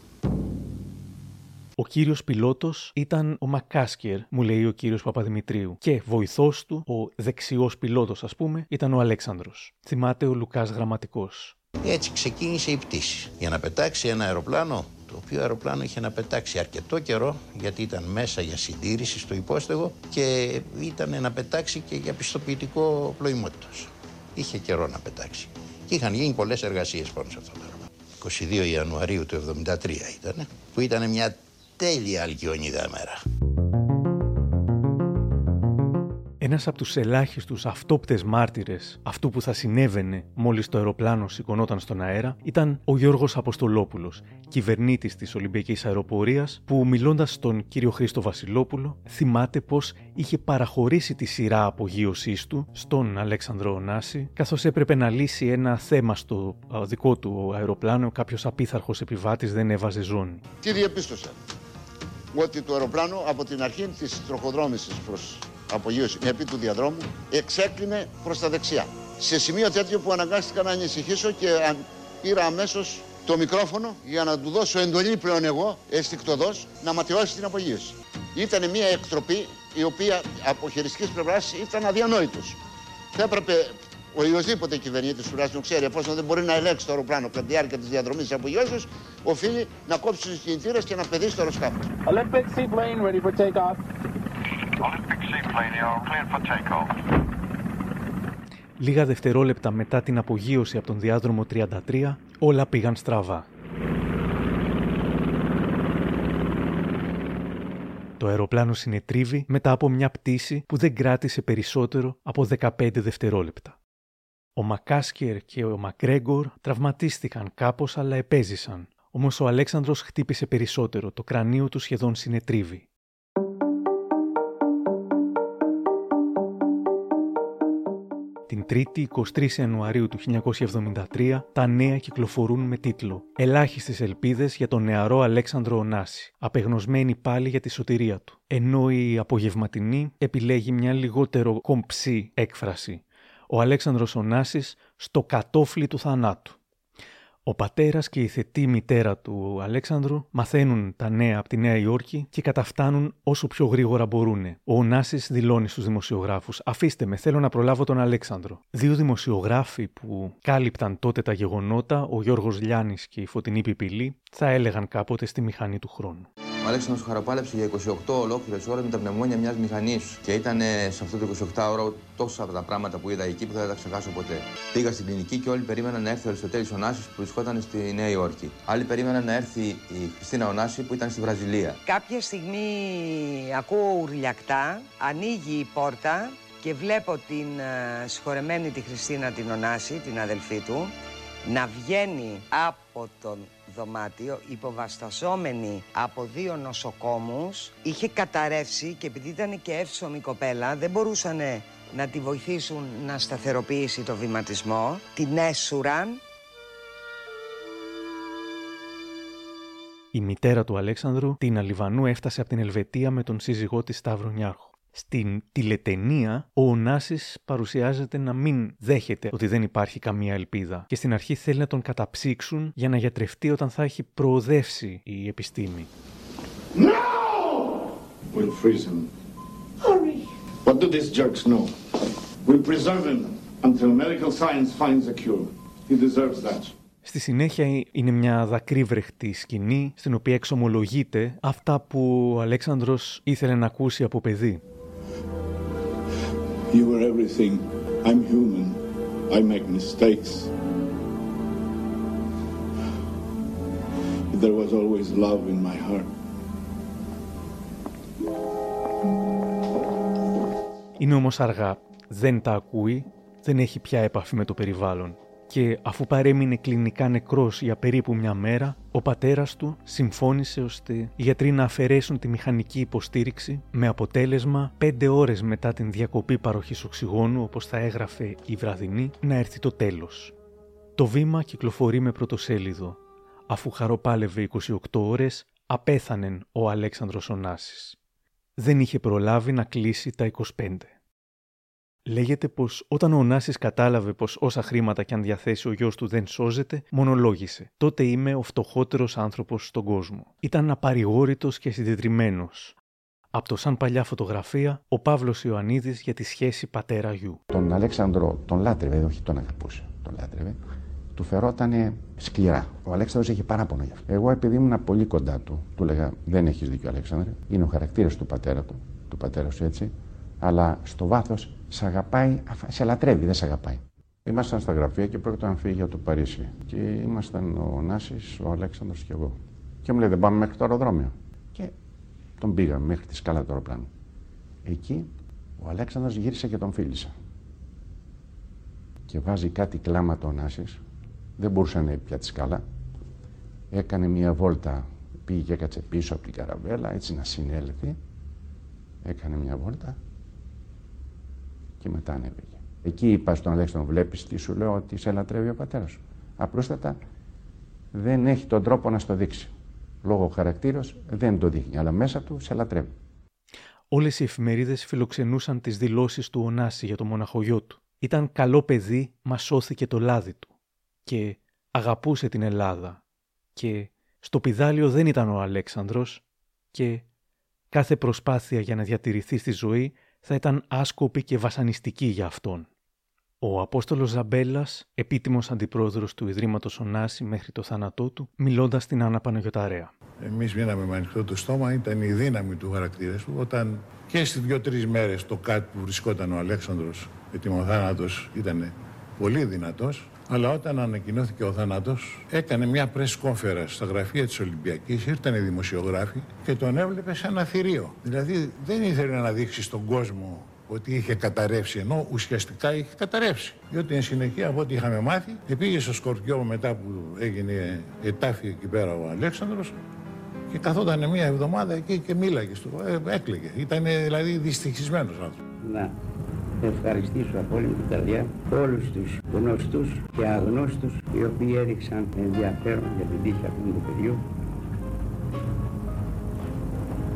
Ο κύριος πιλότος ήταν ο Μακάσκερ, μου λέει ο κύριος Παπαδημητρίου, και βοηθός του, ο δεξιός πιλότος ας πούμε, ήταν ο Αλέξανδρος. Θυμάται ο Λουκάς Γραμματικός. Έτσι ξεκίνησε η πτήση για να πετάξει ένα αεροπλάνο, το οποίο αεροπλάνο είχε να πετάξει αρκετό καιρό, γιατί ήταν μέσα για συντήρηση στο υπόστεγο και ήταν να πετάξει και για πιστοποιητικό πλοημότητος. Είχε καιρό να πετάξει και είχαν γίνει πολλές εργασίες πάνω σε αυτό το αεροπλάνο. είκοσι δύο Ιανουαρίου του εβδομήντα τρία ήταν, που ήταν μια τέλεια αλκιονίδα μέρα. Ένας από τους ελάχιστους αυτόπτες μάρτυρες αυτού που θα συνέβαινε μόλις το αεροπλάνο σηκωνόταν στον αέρα ήταν ο Γιώργος Αποστολόπουλος, κυβερνήτης της Ολυμπιακής Αεροπορίας, που μιλώντας στον κύριο Χρήστο Βασιλόπουλο θυμάται πως είχε παραχωρήσει τη σειρά απογείωσής του στον Αλέξανδρο Ωνάση, καθώς έπρεπε να λύσει ένα θέμα στο δικό του αεροπλάνο. Κάποιος απίθαρχος επιβάτης δεν έβαζε ζώνη. Τι διεπίστωσα? Ότι το αεροπλάνο από την αρχή της τροχοδρόμησης προς απογείωση επί του διαδρόμου εξέκλεινε προς τα δεξιά. Σε σημείο τέτοιο που αναγκάστηκα να ανησυχήσω και πήρα αμέσως το μικρόφωνο για να του δώσω εντολή πλέον εγώ, αισθηκτοδός, να ματαιώσει την απογείωση. Ήταν μια εκτροπή η οποία από χειριστικής πλευράς ήταν αδιανόητος. Θα έπρεπε ο οποιοσδήποτε κυβερνήτης τουλάχιστον ξέρει, εφόσον δεν μπορεί να ελέγξει το αεροπλάνο κατά τη διάρκεια της διαδρομής της απογείωσης, οφείλει να κόψει τους κινητήρες και να πεδίσει το αεροσκάφος. Λίγα δευτερόλεπτα μετά την απογείωση από τον διάδρομο τριάντα τρία, όλα πήγαν στραβά. Το αεροπλάνο συνετρίβει μετά από μια πτήση που δεν κράτησε περισσότερο από δεκαπέντε δευτερόλεπτα. Ο Μακάσκερ και ο Μακρέγκορ τραυματίστηκαν κάπως αλλά επέζησαν. Όμως ο Αλέξανδρος χτύπησε περισσότερο, το κρανίο του σχεδόν συνετρίβει. Την Τρίτη, εικοστή τρίτη Ιανουαρίου του χίλια εννιακόσια εβδομήντα τρία, τα νέα κυκλοφορούν με τίτλο «Ελάχιστες ελπίδες για τον νεαρό Αλέξανδρο Ωνάση, απεγνωσμένη πάλι για τη σωτηρία του». Ενώ η απογευματινή επιλέγει μια λιγότερο κομψή έκφραση. Ο Αλέξανδρος Ωνάσης στο κατόφλι του θανάτου. Ο πατέρας και η θετή μητέρα του Αλέξανδρου μαθαίνουν τα νέα από τη Νέα Υόρκη και καταφτάνουν όσο πιο γρήγορα μπορούν. Ο Ωνάσης δηλώνει στους δημοσιογράφους: «Αφήστε με, θέλω να προλάβω τον Αλέξανδρο». Δύο δημοσιογράφοι που κάλυπταν τότε τα γεγονότα, ο Γιώργος Λιάνης και η Φωτεινή Πιπηλή, θα έλεγαν κάποτε στη μηχανή του χρόνου. Ο Αλέξανδρος χαραπάλεψε για είκοσι οκτώ ολόκληρες ώρες με τα πνευμόνια μιας μηχανής. Και ήταν σε αυτό το εικοσιοκτάωρο τόσα από τα πράγματα που είδα εκεί που δεν θα τα ξεχάσω ποτέ. Πήγα στην κλινική και όλοι περίμεναν να έρθει ο Αριστοτέλης Ωνάσης που βρισκόταν στη Νέα Υόρκη. Άλλοι περίμεναν να έρθει η Χριστίνα Ωνάση που ήταν στη Βραζιλία. Κάποια στιγμή ακούω ουρλιακτά, ανοίγει η πόρτα και βλέπω την συγχωρεμένη τη Χριστίνα την Ωνάση, την αδελφή του, να βγαίνει από τον δωμάτιο, υποβασταζόμενη από δύο νοσοκόμους. Είχε καταρρεύσει και επειδή ήταν και εύσωμη κοπέλα, δεν μπορούσαν να τη βοηθήσουν να σταθεροποιήσει το βηματισμό. Την έσουραν. Η μητέρα του Αλέξανδρου, Τίνα Λιβανού, έφτασε από την Ελβετία με τον σύζυγό της Σταύρο Νιάρχο. Στην τηλεταινία, ο Ωνάσης παρουσιάζεται να μην δέχεται ότι δεν υπάρχει καμία ελπίδα και στην αρχή θέλει να τον καταψύξουν για να γιατρευτεί όταν θα έχει προοδεύσει η επιστήμη. No! We'll freeze him. Hurry. What do these jerks know? We'll preserve him until medical science finds a cure. He deserves that. Στη συνέχεια είναι μια δακρύβρεχτη σκηνή στην οποία εξομολογείται αυτά που ο Αλέξανδρος ήθελε να ακούσει από παιδί. You are everything. I'm human. I make mistakes. There was always love in my heart. Είναι όμως αργά. Δεν τα ακούει. Δεν έχει πια επαφή με το περιβάλλον. Και αφού παρέμεινε κλινικά νεκρός για περίπου μια μέρα, ο πατέρας του συμφώνησε ώστε οι γιατροί να αφαιρέσουν τη μηχανική υποστήριξη, με αποτέλεσμα πέντε ώρες μετά την διακοπή παροχής οξυγόνου, όπως θα έγραφε η Βραδινή, να έρθει το τέλος. Το βήμα κυκλοφορεί με πρωτοσέλιδο. Αφού χαροπάλευε είκοσι οκτώ ώρες, απέθανεν ο Αλέξανδρος Ωνάσης. Δεν είχε προλάβει να κλείσει τα είκοσι πέντε. Λέγεται πως όταν ο Ωνάσης κατάλαβε πως όσα χρήματα κι αν διαθέσει ο γιος του δεν σώζεται, μονολόγησε: «Τότε είμαι ο φτωχότερος άνθρωπος στον κόσμο». Ήταν απαρηγόρητος και συντετριμμένος. Από το σαν παλιά φωτογραφία, ο Παύλος Ιωαννίδης για τη σχέση πατέρα-γιου. Τον Αλέξανδρο τον λάτρευε, όχι τον αγαπούσε, τον λάτρευε. Του φερότανε σκληρά. Ο Αλέξανδρος είχε παράπονο γι' αυτό. Εγώ επειδή ήμουν πολύ κοντά του, του λέγα: «Δεν έχεις δίκιο, Αλέξανδρε. Είναι ο χαρακτήρας του πατέρα του, του πατέρα σου έτσι. Αλλά στο βάθος σε αγαπάει, σε λατρεύει, δεν σε αγαπάει». Ήμασταν στα γραφεία και πρόκειται να φύγει για το Παρίσι. Και ήμασταν ο Ωνάσης, ο Αλέξανδρος και εγώ. Και μου λέει: δεν πάμε μέχρι το αεροδρόμιο. Και τον πήγαμε μέχρι τη σκάλα του αεροπλάνου. Εκεί ο Αλέξανδρος γύρισε και τον φίλησε. Και βάζει κάτι κλάμα το Ωνάσης. Δεν μπορούσε να είναι πια τη σκάλα. Έκανε μία βόλτα, πήγε και έκατσε πίσω από την καραβέλα, έτσι να συνέλθει. Έκανε μία βόλτα και μετά ανέβηκε. Εκεί είπα στον Αλέξανδρο: βλέπεις τι σου λέω, ότι σε λατρεύει ο πατέρας σου. Απλούστατα δεν έχει τον τρόπο να στο δείξει. Λόγω χαρακτήρος δεν το δείχνει, αλλά μέσα του σε λατρεύει. Όλες οι εφημερίδες φιλοξενούσαν τις δηλώσεις του Ωνάση για το μοναχογιό του. Ήταν καλό παιδί, μα σώθηκε το λάδι του. Και αγαπούσε την Ελλάδα. Και στο πηδάλιο δεν ήταν ο Αλέξανδρος. Και κάθε προσπάθεια για να διατηρηθεί στη ζωή θα ήταν άσκοπη και βασανιστική για αυτόν. Ο Απόστολος Ζαμπέλλας, επίτιμος αντιπρόεδρος του Ιδρύματος Ωνάση μέχρι το θάνατό του, μιλώντας στην Άννα Παναγιωταρέα. Εμείς βγαίναμε με ανοιχτό το στόμα, ήταν η δύναμη του χαρακτήρα του. Όταν και στις δύο-τρεις μέρες το κάτι που βρισκόταν ο Αλέξανδρος, έτοιμο ο θάνατος, ήταν πολύ δυνατός. Αλλά όταν ανακοινώθηκε ο θάνατος, έκανε μια press conference στα γραφεία της Ολυμπιακής, ήρθαν οι δημοσιογράφοι και τον έβλεπε σαν ένα θηρίο. Δηλαδή δεν ήθελε να δείξει στον κόσμο ότι είχε καταρρεύσει, ενώ ουσιαστικά είχε καταρρεύσει. Διότι εν συνεχεία, από ό,τι είχαμε μάθει, πήγε στο Σκορπιό μετά που έγινε ετάφη εκεί πέρα ο Αλέξανδρος και καθόταν μια εβδομάδα εκεί και μίλαγε στο. Έκλαιγε. Ήταν δηλαδή δυστυχισμένος άνθρωπος. Ναι. Ευχαριστήσω από όλη την καρδιά όλους τους γνωστούς και αγνώστους οι οποίοι έριξαν ενδιαφέρον για την τύχη αυτού του παιδιού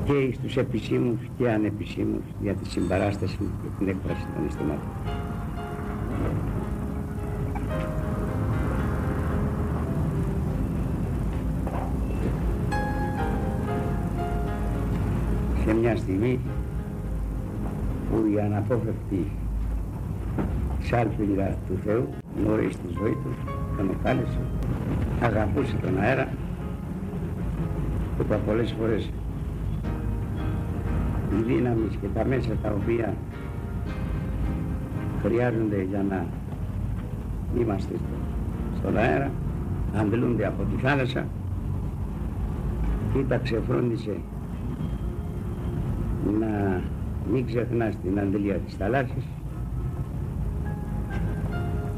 και στους επισήμους και ανεπισήμους για τη συμπαράσταση και την έκφραση των αισθημάτων. Σε μια στιγμή που η αναπόφευκτη σάλπιγγα του Θεού νωρίς στη ζωή του τον εκάλεσε, αγαπούσε τον αέρα που τα πολλές φορές η δύναμη και τα μέσα τα οποία χρειάζονται για να είμαστε στον αέρα αντλούνται από τη θάλασσα. Κοίταξε, φρόντισε να μην ξεχνάς την αντιλία της θαλάσσης.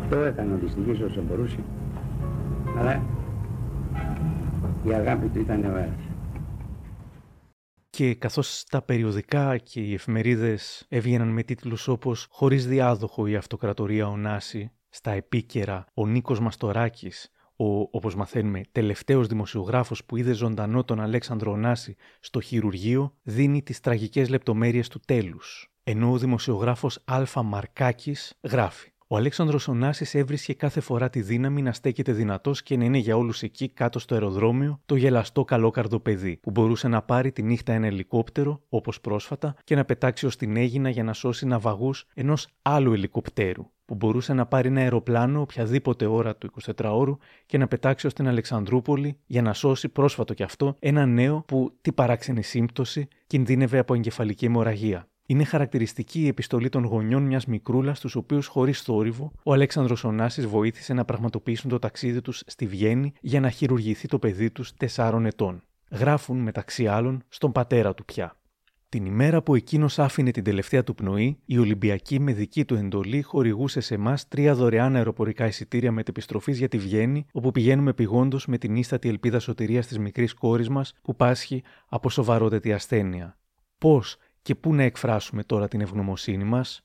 Το έκανε δυστυχώς όσο μπορούσε, αλλά η αγάπη του ήταν ευαίσθητη. Και καθώς τα περιοδικά και οι εφημερίδες έβγαιναν με τίτλους όπως «Χωρίς διάδοχο η αυτοκρατορία Ωνάση», στα επίκαιρα «Ο Νίκος Μαστοράκης», ο, όπως μαθαίνουμε, τελευταίος δημοσιογράφος που είδε ζωντανό τον Αλέξανδρο Ωνάση στο χειρουργείο, δίνει τις τραγικές λεπτομέρειες του τέλους. Ενώ ο δημοσιογράφος Α. Μαρκάκης γράφει: ο Αλέξανδρος Ωνάσης έβρισκε κάθε φορά τη δύναμη να στέκεται δυνατός και να είναι για όλους εκεί κάτω στο αεροδρόμιο το γελαστό καλόκαρδο παιδί που μπορούσε να πάρει τη νύχτα ένα ελικόπτερο, όπως πρόσφατα, και να πετάξει ως την Αίγινα για να σώσει ναυαγούς ενός άλλου ελικοπτέρου, που μπορούσε να πάρει ένα αεροπλάνο οποιαδήποτε ώρα του εικοσιτετράωρου και να πετάξει ως την Αλεξανδρούπολη για να σώσει, πρόσφατο κι αυτό, ένα νέο που, τι παράξενη σύμπτωση, κινδύνευε από εγκεφαλική αιμορραγία. Είναι χαρακτηριστική η επιστολή των γονιών μιας μικρούλας, στους οποίους χωρίς θόρυβο ο Αλέξανδρος Ωνάσης βοήθησε να πραγματοποιήσουν το ταξίδι τους στη Βιέννη για να χειρουργηθεί το παιδί τους τεσσάρων ετών. Γράφουν μεταξύ άλλων στον πατέρα του πια. Την ημέρα που εκείνος άφηνε την τελευταία του πνοή, η Ολυμπιακή με δική του εντολή χορηγούσε σε εμάς τρία δωρεάν αεροπορικά εισιτήρια μετεπιστροφής για τη Βιέννη, όπου πηγαίνουμε πηγόντως με την ίστατη ελπίδα σωτηρίας της μικρής κόρης μας που πάσχει από σοβαρότατη ασθένεια. Πώς και πού να εκφράσουμε τώρα την ευγνωμοσύνη μας?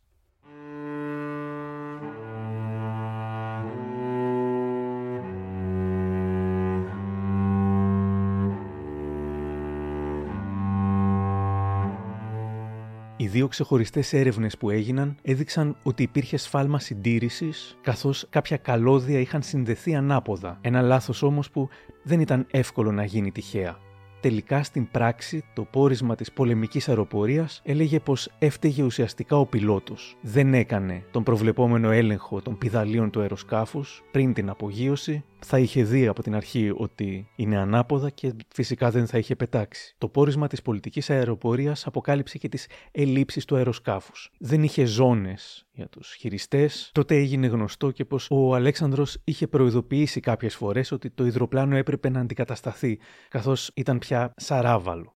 Οι δύο ξεχωριστές έρευνες που έγιναν έδειξαν ότι υπήρχε σφάλμα συντήρησης, καθώς κάποια καλώδια είχαν συνδεθεί ανάποδα, ένα λάθος όμως που δεν ήταν εύκολο να γίνει τυχαία. Τελικά στην πράξη το πόρισμα της πολεμικής αεροπορίας έλεγε πως έφταιγε ουσιαστικά ο πιλότος. Δεν έκανε τον προβλεπόμενο έλεγχο των πηδαλίων του αεροσκάφους πριν την απογείωση. Θα είχε δει από την αρχή ότι είναι ανάποδα και φυσικά δεν θα είχε πετάξει. Το πόρισμα της πολιτικής αεροπορίας αποκάλυψε και τις ελλείψεις του αεροσκάφους. Δεν είχε ζώνες για τους χειριστές. Τότε έγινε γνωστό και πως ο Αλέξανδρος είχε προειδοποιήσει κάποιες φορές ότι το υδροπλάνο έπρεπε να αντικατασταθεί, καθώς ήταν πια σαράβαλο.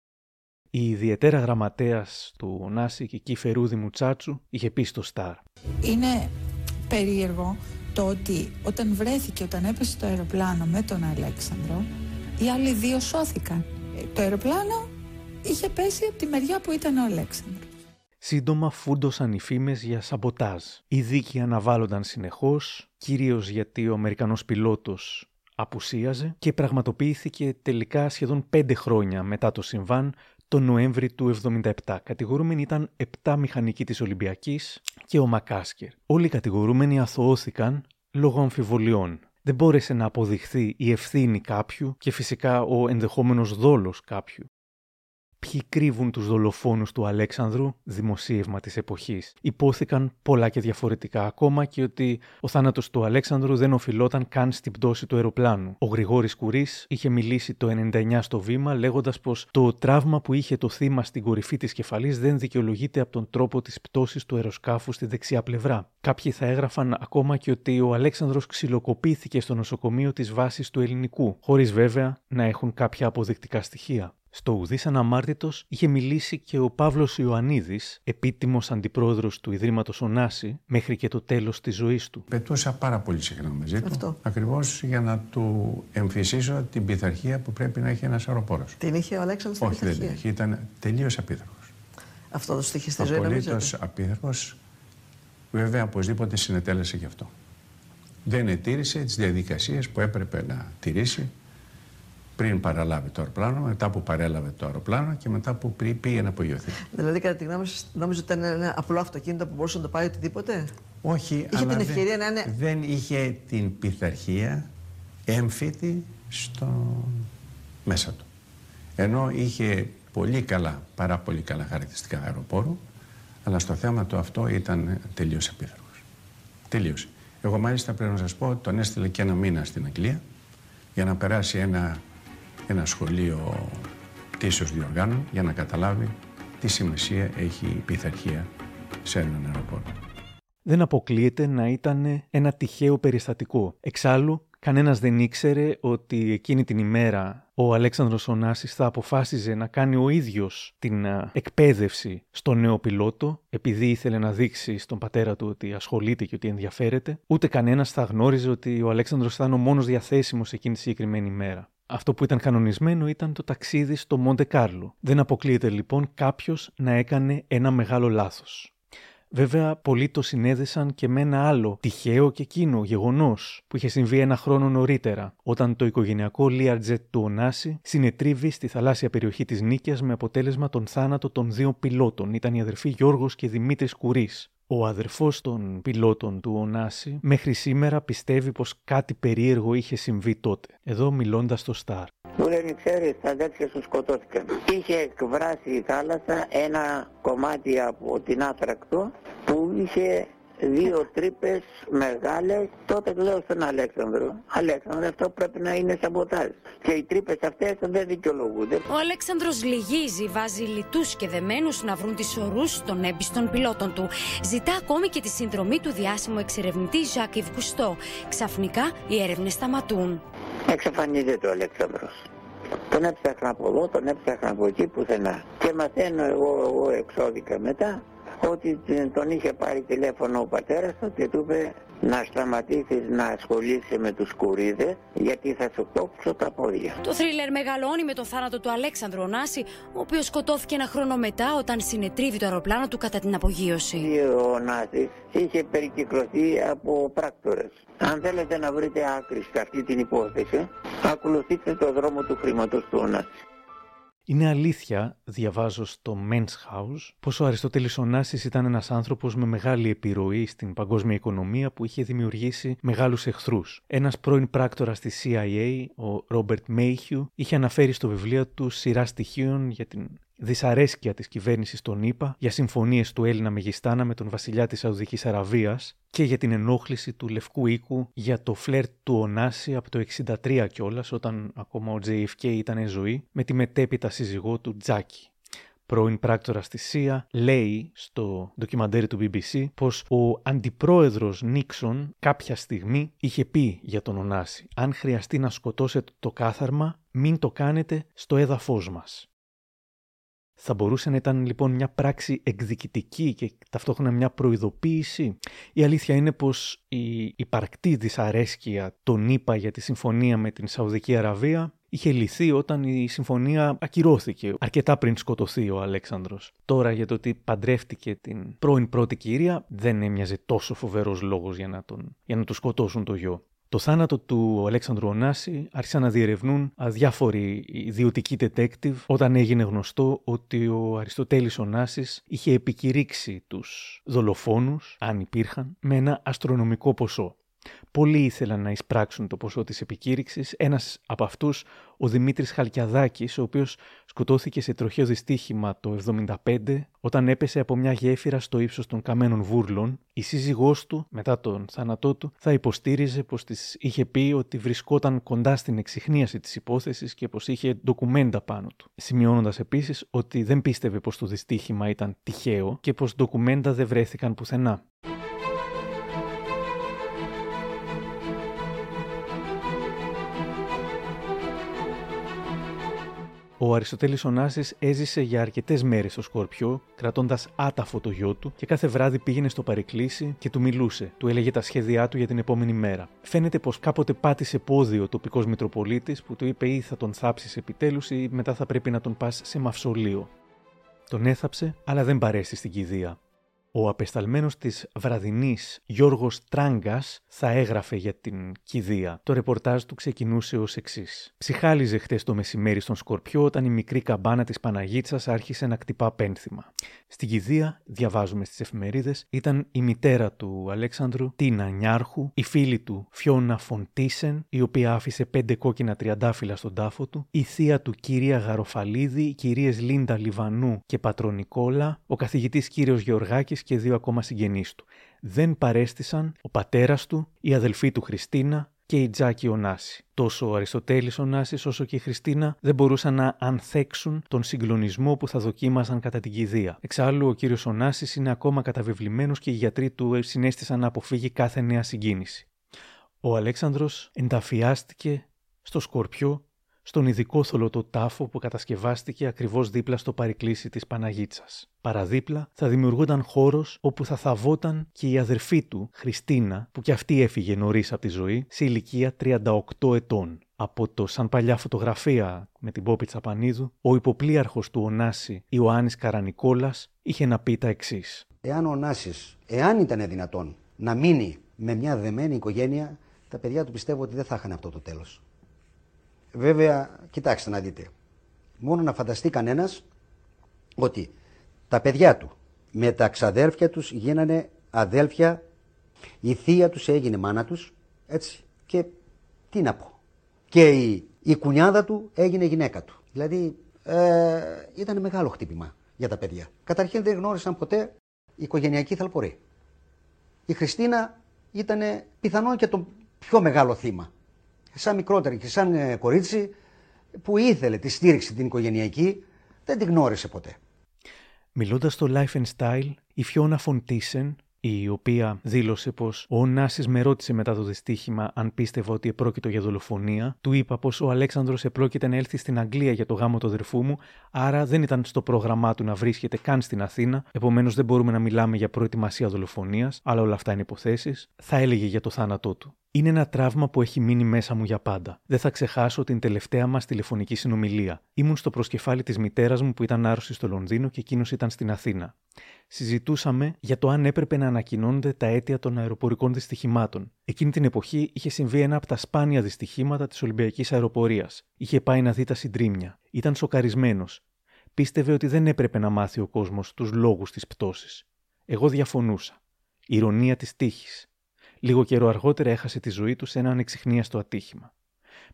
Η ιδιαίτερα γραμματέας του Ωνάση και Κηφερούδη Μουτσάτσου είχε πει στο Σταρ: «Είναι περίεργο το ότι όταν βρέθηκε, όταν έπεσε το αεροπλάνο με τον Αλέξανδρο, οι άλλοι δύο σώθηκαν. Το αεροπλάνο είχε πέσει από τη μεριά που ήταν ο Αλέξανδρος». Σύντομα φούντωσαν οι φήμες για σαμποτάζ. Οι δίκοι αναβάλλονταν συνεχώς, κυρίως γιατί ο Αμερικανός πιλότος απουσίαζε, και πραγματοποιήθηκε τελικά σχεδόν πέντε χρόνια μετά το συμβάν, τον Νοέμβρη του εβδομήντα επτά. Κατηγορούμενοι ήταν επτά μηχανικοί της Ολυμπιακής και ο Μακάσκερ. Όλοι οι κατηγορούμενοι αθωώθηκαν λόγω αμφιβολιών. Δεν μπόρεσε να αποδειχθεί η ευθύνη κάποιου και φυσικά ο ενδεχόμενος δόλος κάποιου. Ποιοι κρύβουν τους δολοφόνους του Αλέξανδρου, δημοσίευμα της εποχής. Υπόθηκαν πολλά και διαφορετικά, ακόμα και ότι ο θάνατος του Αλέξανδρου δεν οφειλόταν καν στην πτώση του αεροπλάνου. Ο Γρηγόρης Κουρίς είχε μιλήσει το ενενήντα εννιά στο Βήμα, λέγοντας πως το τραύμα που είχε το θύμα στην κορυφή της κεφαλής δεν δικαιολογείται από τον τρόπο της πτώσης του αεροσκάφου στη δεξιά πλευρά. Κάποιοι θα έγραφαν ακόμα και ότι ο Αλέξανδρος ξυλοκοπήθηκε στο νοσοκομείο της βάσης του Ελληνικού, χωρίς βέβαια να έχουν κάποια αποδεικτικά στοιχεία. Στο ουδής αναμάρτητος είχε μιλήσει και ο Παύλος Ιωαννίδης, επίτιμος αντιπρόεδρος του Ιδρύματος Ωνάση, μέχρι και το τέλος της ζωής του. Πετούσα πάρα πολύ συχνά μαζί του. Αυτό. Ακριβώς για να του εμφυσίσω την πειθαρχία που πρέπει να έχει ένας αεροπόρος. Την είχε ο Αλέξανδρος στην πειθαρχία? Όχι, δεν είχε. Ήταν τελείως απίθαρχος. Αυτό το στοιχείο στη ζωή νομίζω. Απολύτως απίθαρχος. Βέβαια, οπωσδήποτε συνετέλεσε γι' αυτό. Δεν ετήρησε τις διαδικασίες που έπρεπε να τηρήσει πριν παραλάβει το αεροπλάνο, μετά που παρέλαβε το αεροπλάνο και μετά που πήγε να απογειωθεί. Δηλαδή, κατά τη γνώμη σας, νόμιζε ότι ήταν ένα απλό αυτοκίνητο που μπορούσε να το πάει οτιδήποτε? Όχι, είχε αλλά την ευκαιρία δεν, να είναι... δεν είχε την πειθαρχία έμφυτη στο μέσα του. Ενώ είχε πολύ καλά, πάρα πολύ καλά χαρακτηριστικά αεροπόρου, αλλά στο θέμα του αυτό ήταν τελείως επίθαρχος. Τελείως. Εγώ μάλιστα πρέπει να σας πω, τον έστειλε και ένα μήνα στην Αγγλία για να περάσει ένα... ένα σχολείο τήσεως διοργάνων για να καταλάβει τι σημασία έχει η πειθαρχία σε έναν αεροπόρο. Δεν αποκλείεται να ήταν ένα τυχαίο περιστατικό. Εξάλλου, κανένας δεν ήξερε ότι εκείνη την ημέρα ο Αλέξανδρος Ωνάσης θα αποφάσιζε να κάνει ο ίδιος την εκπαίδευση στο νέο πιλότο, επειδή ήθελε να δείξει στον πατέρα του ότι ασχολείται και ότι ενδιαφέρεται. Ούτε κανένας θα γνώριζε ότι ο Αλέξανδρος θα είναι ο μόνος διαθέσιμος εκείνη τη συγκεκριμένη ημέρα. Αυτό που ήταν κανονισμένο ήταν το ταξίδι στο Μοντε Κάρλο. Δεν αποκλείεται λοιπόν κάποιος να έκανε ένα μεγάλο λάθος. Βέβαια, πολλοί το συνέδεσαν και με ένα άλλο τυχαίο και εκείνο γεγονός που είχε συμβεί ένα χρόνο νωρίτερα, όταν το οικογενειακό Learjet του Ωνάση συνετρίβει στη θαλάσσια περιοχή της Νίκαιας με αποτέλεσμα τον θάνατο των δύο πιλότων. Ήταν οι αδερφοί Γιώργος και Δημήτρης Κουρίς. Ο αδερφός των πιλότων του Ωνάση μέχρι σήμερα πιστεύει πως κάτι περίεργο είχε συμβεί τότε. Εδώ μιλώντας στο Σταρ. Μου λένε, ξέρεις, τα αδέρφια σου σκοτώθηκαν. Είχε εκβράσει η θάλασσα ένα κομμάτι από την Άθρακτο που είχε δύο τρύπες μεγάλες. Τότε λέω στον Αλέξανδρο: Αλέξανδρο, αυτό πρέπει να είναι σαμποτάζ. Και οι τρύπες αυτές δεν δικαιολογούνται. Ο Αλέξανδρος λυγίζει, βάζει λιτούς και δεμένους να βρουν τις ορούς των έμπιστων πιλότων του. Ζητά ακόμη και τη συνδρομή του διάσημου εξερευνητή Ζακ Ιβ Κουστό. Ξαφνικά οι έρευνες σταματούν. Εξαφανίζεται ο Αλέξανδρος. Τον έψαχνα από εδώ, τον έψαχνα από εκεί, πουθενά. Και μαθαίνω εγώ, εγώ εξώδικα μετά, ότι τον είχε πάρει τηλέφωνο ο πατέρας του και του είπε να σταματήσεις να ασχολείσαι με τους κουρίδες, γιατί θα σου κόψω τα πόδια. Το θρίλερ μεγαλώνει με το θάνατο του Αλέξανδρου Ωνάση, ο οποίος σκοτώθηκε ένα χρόνο μετά όταν συνετρίβει το αεροπλάνο του κατά την απογείωση. Ο Ωνάσης είχε περικυκλωθεί από πράκτορες. Αν θέλετε να βρείτε άκρη σε αυτή την υπόθεση, ακολουθήστε το δρόμο του χρήματος του Ωνάση. Είναι αλήθεια, διαβάζω στο Men's House, πως ο Αριστοτέλης Ωνάσης ήταν ένας άνθρωπος με μεγάλη επιρροή στην παγκόσμια οικονομία που είχε δημιουργήσει μεγάλους εχθρούς. Ένας πρώην πράκτορας της σι άι έι, ο Ρόμπερτ Μέιχιου, είχε αναφέρει στο βιβλίο του σειρά στοιχείων για την δυσαρέσκεια της κυβέρνησης των ΗΠΑ, για συμφωνίες του Έλληνα Μεγιστάνα με τον βασιλιά της Σαουδικής Αραβίας και για την ενόχληση του Λευκού Οίκου για το φλερτ του Ωνάση από το εξήντα τρία κιόλας, όταν ακόμα ο τζέι εφ κέι ήταν ζωή, με τη μετέπειτα σύζυγό του Τζάκι. πρώην πράκτορας της Σία, λέει στο ντοκιμαντέρι του μπι μπι σι πως ο αντιπρόεδρος Νίξον κάποια στιγμή είχε πει για τον Ωνάση «Αν χρειαστεί να σκοτώσετε το κάθαρμα, μην το κάνετε στο έδαφος μας». Θα μπορούσε να ήταν λοιπόν μια πράξη εκδικητική και ταυτόχρονα μια προειδοποίηση. Η αλήθεια είναι πως η υπαρκτή δυσαρέσκεια των ΗΠΑ για τη συμφωνία με την Σαουδική Αραβία είχε λυθεί όταν η συμφωνία ακυρώθηκε αρκετά πριν σκοτωθεί ο Αλέξανδρος. Τώρα για το ότι παντρεύτηκε την πρώην πρώτη κυρία δεν έμοιαζε τόσο φοβερός λόγος για να τον, για να τον σκοτώσουν το γιο. Το θάνατο του Αλέξανδρου Ωνάση άρχισαν να διερευνούν αδιάφοροι ιδιωτικοί detective όταν έγινε γνωστό ότι ο Αριστοτέλης Ωνάσης είχε επικηρύξει τους δολοφόνους, αν υπήρχαν, με ένα αστρονομικό ποσό. Πολλοί ήθελαν να εισπράξουν το ποσό της επικήρυξης. Ένας από αυτούς, ο Δημήτρης Χαλκιαδάκης, ο οποίος σκοτώθηκε σε τροχαίο δυστύχημα το εβδομήντα πέντε όταν έπεσε από μια γέφυρα στο ύψος των Καμένων Βούρλων. Η σύζυγός του, μετά τον θάνατό του, θα υποστήριζε πως της είχε πει ότι βρισκόταν κοντά στην εξιχνίαση της υπόθεσης και πως είχε ντοκουμέντα πάνω του. Σημειώνοντας επίσης ότι δεν πίστευε πως το δυστύχημα ήταν τυχαίο και πως ντοκουμέντα δεν βρέθηκαν πουθενά. Ο Αριστοτέλης Ωνάσης έζησε για αρκετές μέρες στο Σκορπιό, κρατώντας άταφο το γιο του και κάθε βράδυ πήγαινε στο παρεκκλήσι και του μιλούσε, του έλεγε τα σχέδιά του για την επόμενη μέρα. Φαίνεται πως κάποτε πάτησε πόδι ο τοπικός Μητροπολίτης που του είπε ή θα τον θάψεις επιτέλους ή μετά θα πρέπει να τον πας σε μαυσολείο. Τον έθαψε, αλλά δεν παρέστη στην κηδεία. Ο απεσταλμένος της Βραδινής Γιώργος Τράγκας θα έγραφε για την κηδεία. Το ρεπορτάζ του ξεκινούσε ως εξής. Ψυχάλιζε χτες το μεσημέρι στον Σκορπιό όταν η μικρή καμπάνα της Παναγίτσας άρχισε να κτυπά πένθυμα. Στην κηδεία, διαβάζουμε στις εφημερίδες, ήταν η μητέρα του Αλέξανδρου, Τίνα Νιάρχου, η φίλη του Φιόνα φον Τίσεν, η οποία άφησε πέντε κόκκινα τριαντάφυλλα στον τάφο του, η θεία του κυρία Γαροφαλίδη, οι κυρίες Λίντα Λιβανού και Πατρονικόλα, ο καθηγητής κύριος Γεωργάκης και δύο ακόμα συγγενείς του. Δεν παρέστησαν ο πατέρας του, η αδελφή του Χριστίνα και η Τζάκι Ωνάση. Τόσο ο Αριστοτέλης Ωνάσης όσο και η Χριστίνα δεν μπορούσαν να ανθέξουν τον συγκλονισμό που θα δοκίμαζαν κατά την κηδεία. Εξάλλου, ο κύριος Ωνάσης είναι ακόμα καταβεβλημένος και οι γιατροί του συνέστησαν να αποφύγει κάθε νέα συγκίνηση. Ο Αλέξανδρος ενταφιάστηκε στο Σκορπιό, στον ειδικό θολωτό τάφο που κατασκευάστηκε ακριβώς δίπλα στο παρεκκλήσι της Παναγίτσας. Παραδίπλα θα δημιουργούνταν χώρος όπου θα θαβόταν και η αδερφή του, Χριστίνα, που κι αυτή έφυγε νωρίς από τη ζωή, σε ηλικία τριάντα οκτώ ετών. Από το σαν παλιά φωτογραφία με την Πόπη Τσαπανίδου, ο υποπλίαρχος του Ωνάση, Ιωάννης Καρανικόλας, είχε να πει τα εξής. Εάν ο Ωνάσης, εάν ήταν δυνατόν να μείνει με μια δεμένη οικογένεια, τα παιδιά του πιστεύω ότι δεν θα είχαν αυτό το τέλος. Βέβαια, κοιτάξτε να δείτε, μόνο να φανταστεί κανένας ότι τα παιδιά του με τα ξαδέρφια τους γίνανε αδέλφια, η θεία τους έγινε μάνα τους, έτσι, και τι να πω. Και η, η κουνιάδα του έγινε γυναίκα του. Δηλαδή, ε, ήταν μεγάλο χτύπημα για τα παιδιά. Καταρχήν δεν γνώρισαν ποτέ οικογενειακή θαλπορή. Η Χριστίνα ήταν πιθανόν και το πιο μεγάλο θύμα. Σαν μικρότερη και σαν κορίτσι που ήθελε τη στήριξη την οικογενειακή, δεν την γνώρισε ποτέ. Μιλώντας στο Life and Style, η Φιόνα φον Τίσεν, η οποία δήλωσε πως ο Ωνάσης με ρώτησε μετά το δυστύχημα αν πίστευε ότι επρόκειτο για δολοφονία, του είπα πως ο Αλέξανδρος επρόκειται να έλθει στην Αγγλία για το γάμο του αδερφού μου, άρα δεν ήταν στο πρόγραμμά του να βρίσκεται καν στην Αθήνα, επομένως δεν μπορούμε να μιλάμε για προετοιμασία δολοφονίας, αλλά όλα αυτά είναι υποθέσεις, θα έλεγε για το θάνατό του. Είναι ένα τραύμα που έχει μείνει μέσα μου για πάντα. Δεν θα ξεχάσω την τελευταία μας τηλεφωνική συνομιλία. Ήμουν στο προσκεφάλι της μητέρας μου που ήταν άρρωστη στο Λονδίνο και εκείνος ήταν στην Αθήνα. Συζητούσαμε για το αν έπρεπε να ανακοινώνονται τα αίτια των αεροπορικών δυστυχημάτων. Εκείνη την εποχή είχε συμβεί ένα από τα σπάνια δυστυχήματα της Ολυμπιακής Αεροπορίας. Είχε πάει να δει τα συντρίμμια. Ήταν σοκαρισμένος. Πίστευε ότι δεν έπρεπε να μάθει ο κόσμος τους λόγους της πτώσης. Εγώ διαφωνούσα. Ηρωνία της τύχης. Λίγο καιρό αργότερα έχασε τη ζωή του σε ένα ανεξιχνίαστο ατύχημα.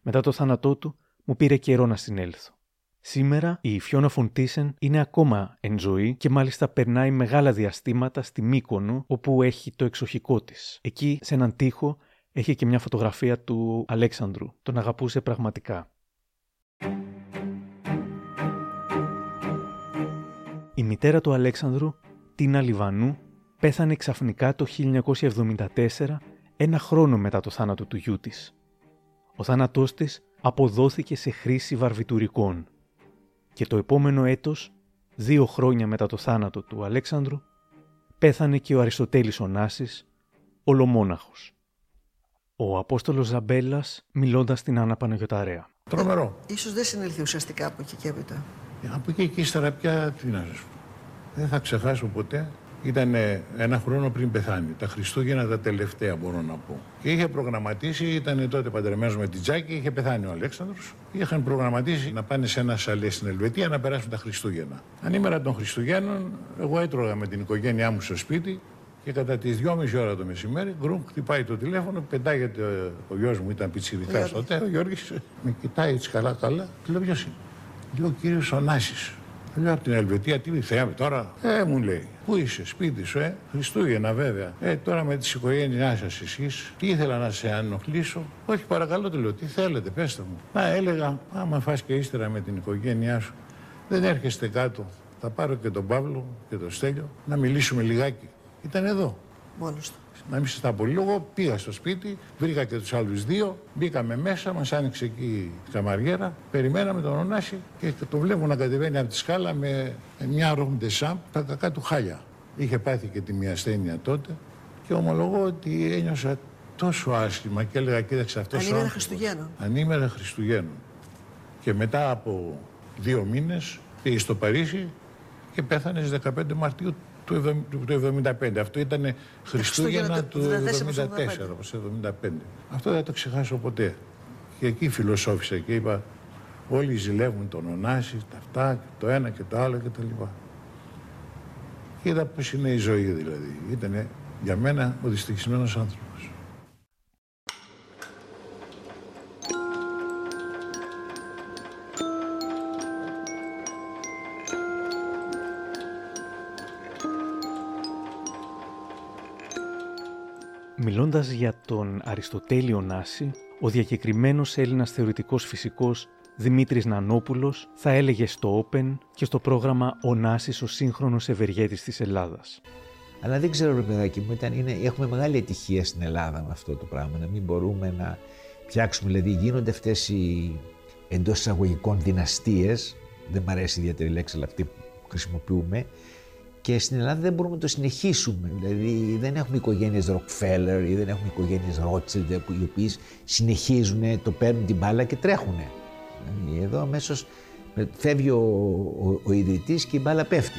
Μετά το θάνατό του, μου πήρε καιρό να συνέλθω. Σήμερα η Φιόνα φον Τίσεν είναι ακόμα εν ζωή και μάλιστα περνάει μεγάλα διαστήματα στη Μύκονο, όπου έχει το εξοχικό της. Εκεί, σε έναν τοίχο, έχει και μια φωτογραφία του Αλέξανδρου. Τον αγαπούσε πραγματικά. μητέρα του Αλέξανδρου, Τίνα Λιβανού, πέθανε ξαφνικά το χίλια εννιακόσια εβδομήντα τέσσερα, ένα χρόνο μετά το θάνατο του γιού της. Ο θάνατός της αποδόθηκε σε χρήση βαρβιτουρικών και το επόμενο έτος, δύο χρόνια μετά το θάνατο του Αλέξανδρου, πέθανε και ο Αριστοτέλης Ωνάσης, ολομόναχος. Ο Απόστολος Ζαμπέλας, μιλώντας στην Άννα Παναγιωταρέα. Τρομερό. Ίσως δεν συνήλθε ουσιαστικά από εκεί και έπειτα. Από εκεί και ύστερα πια, τι να σας πω. Δεν θα ξεχάσω ποτέ. Ήταν ένα χρόνο πριν πεθάνει. Τα Χριστούγεννα τα τελευταία, μπορώ να πω. Και είχε προγραμματίσει, ήταν τότε παντρεμένος με την Τζάκι, είχε πεθάνει ο Αλέξανδρος. Είχαν προγραμματίσει να πάνε σε ένα σαλέ στην Ελβετία να περάσουν τα Χριστούγεννα. Ανήμερα των Χριστουγέννων, εγώ έτρωγα με την οικογένειά μου στο σπίτι. Και κατά τις δυόμιση ώρα το μεσημέρι, γκρουμ, χτυπάει το τηλέφωνο, πετάγεται ο γιος μου, ήταν πιτσιρικάς τότε, ο Γιώργης. Με κοιτάει έτσι καλά-καλά, του λέω ποιος είναι. Λέω ο κύριος Ωνάσης. Λέω από την Ελβετία, τι θέλαμε τώρα. Ε, μου λέει, πού είσαι, σπίτι σου, ε, Χριστούγεννα βέβαια. Ε, τώρα με τις οικογένειά σας εσείς, τι ήθελα να σε ανοχλήσω. Όχι, παρακαλώ, του λέω, τι θέλετε, πέστε μου. Να, έλεγα, άμα φας και ύστερα με την οικογένειά σου, δεν έρχεστε κάτω. Θα πάρω και τον Παύλο και τον Στέλιο να μιλήσουμε λιγάκι. Ήταν εδώ. Μόνος του. Να μην συστά πολύ λόγο, πήγα στο σπίτι, βρήκα και τους άλλους δύο, μπήκαμε μέσα, μας άνοιξε εκεί η καμαριέρα, περιμέναμε τον Ωνάση και το βλέπω να κατεβαίνει από τη σκάλα με μια ρόμπτεσάμπ τα κακά του χάλια. Είχε πάθει και τη μία ασθένεια τότε και ομολογώ ότι ένιωσα τόσο άσχημα και έλεγα κοίταξε αυτός ο άνθρωπος. Ανήμερα Χριστουγέννων. Ανήμερα Χριστουγέννων. Και μετά από δύο μήνες πήγε στο Παρίσι και πέθανε στις δεκαπέντε Μαρτίου. Του εβδομήντα πέντε. Αυτό ήταν Χριστούγεννα του εβδομήντα τέσσερα, εβδομήντα πέντε. Αυτό δεν το ξεχάσω ποτέ. Και εκεί φιλοσόφησα και είπα όλοι ζηλεύουν τον Ωνάση, τα αυτά, το ένα και το άλλο και τα λοιπά. Και είδα πώς είναι η ζωή δηλαδή. Ήταν για μένα ο δυστυχισμένος άνθρωπος. Μιλώντας για τον Αριστοτέλη Ωνάση, ο διακεκριμένος Έλληνας θεωρητικός φυσικός Δημήτρης Νανόπουλος θα έλεγε στο Open και στο πρόγραμμα «Ωνάσης ο σύγχρονος ευεργέτης της Ελλάδας». Αλλά δεν ξέρω, ρε παιδάκι μου, ήταν, είναι, έχουμε μεγάλη ατυχία στην Ελλάδα με αυτό το πράγμα, να μην μπορούμε να φτιάξουμε, δηλαδή γίνονται αυτές οι εντός εισαγωγικών δυναστείες, δεν μ' αρέσει ιδιαίτερη λέξη, αλλά αυτή που χρησιμοποιούμε, και στην Ελλάδα δεν μπορούμε να το συνεχίσουμε. Δηλαδή, δεν έχουμε οικογένειες Rockefeller ή δεν έχουμε οικογένειες Rothschild, οι οποίες συνεχίζουν, το παίρνουν την μπάλα και τρέχουν. Δηλαδή, εδώ αμέσως φεύγει ο, ο, ο ιδρυτής και η μπάλα πέφτει.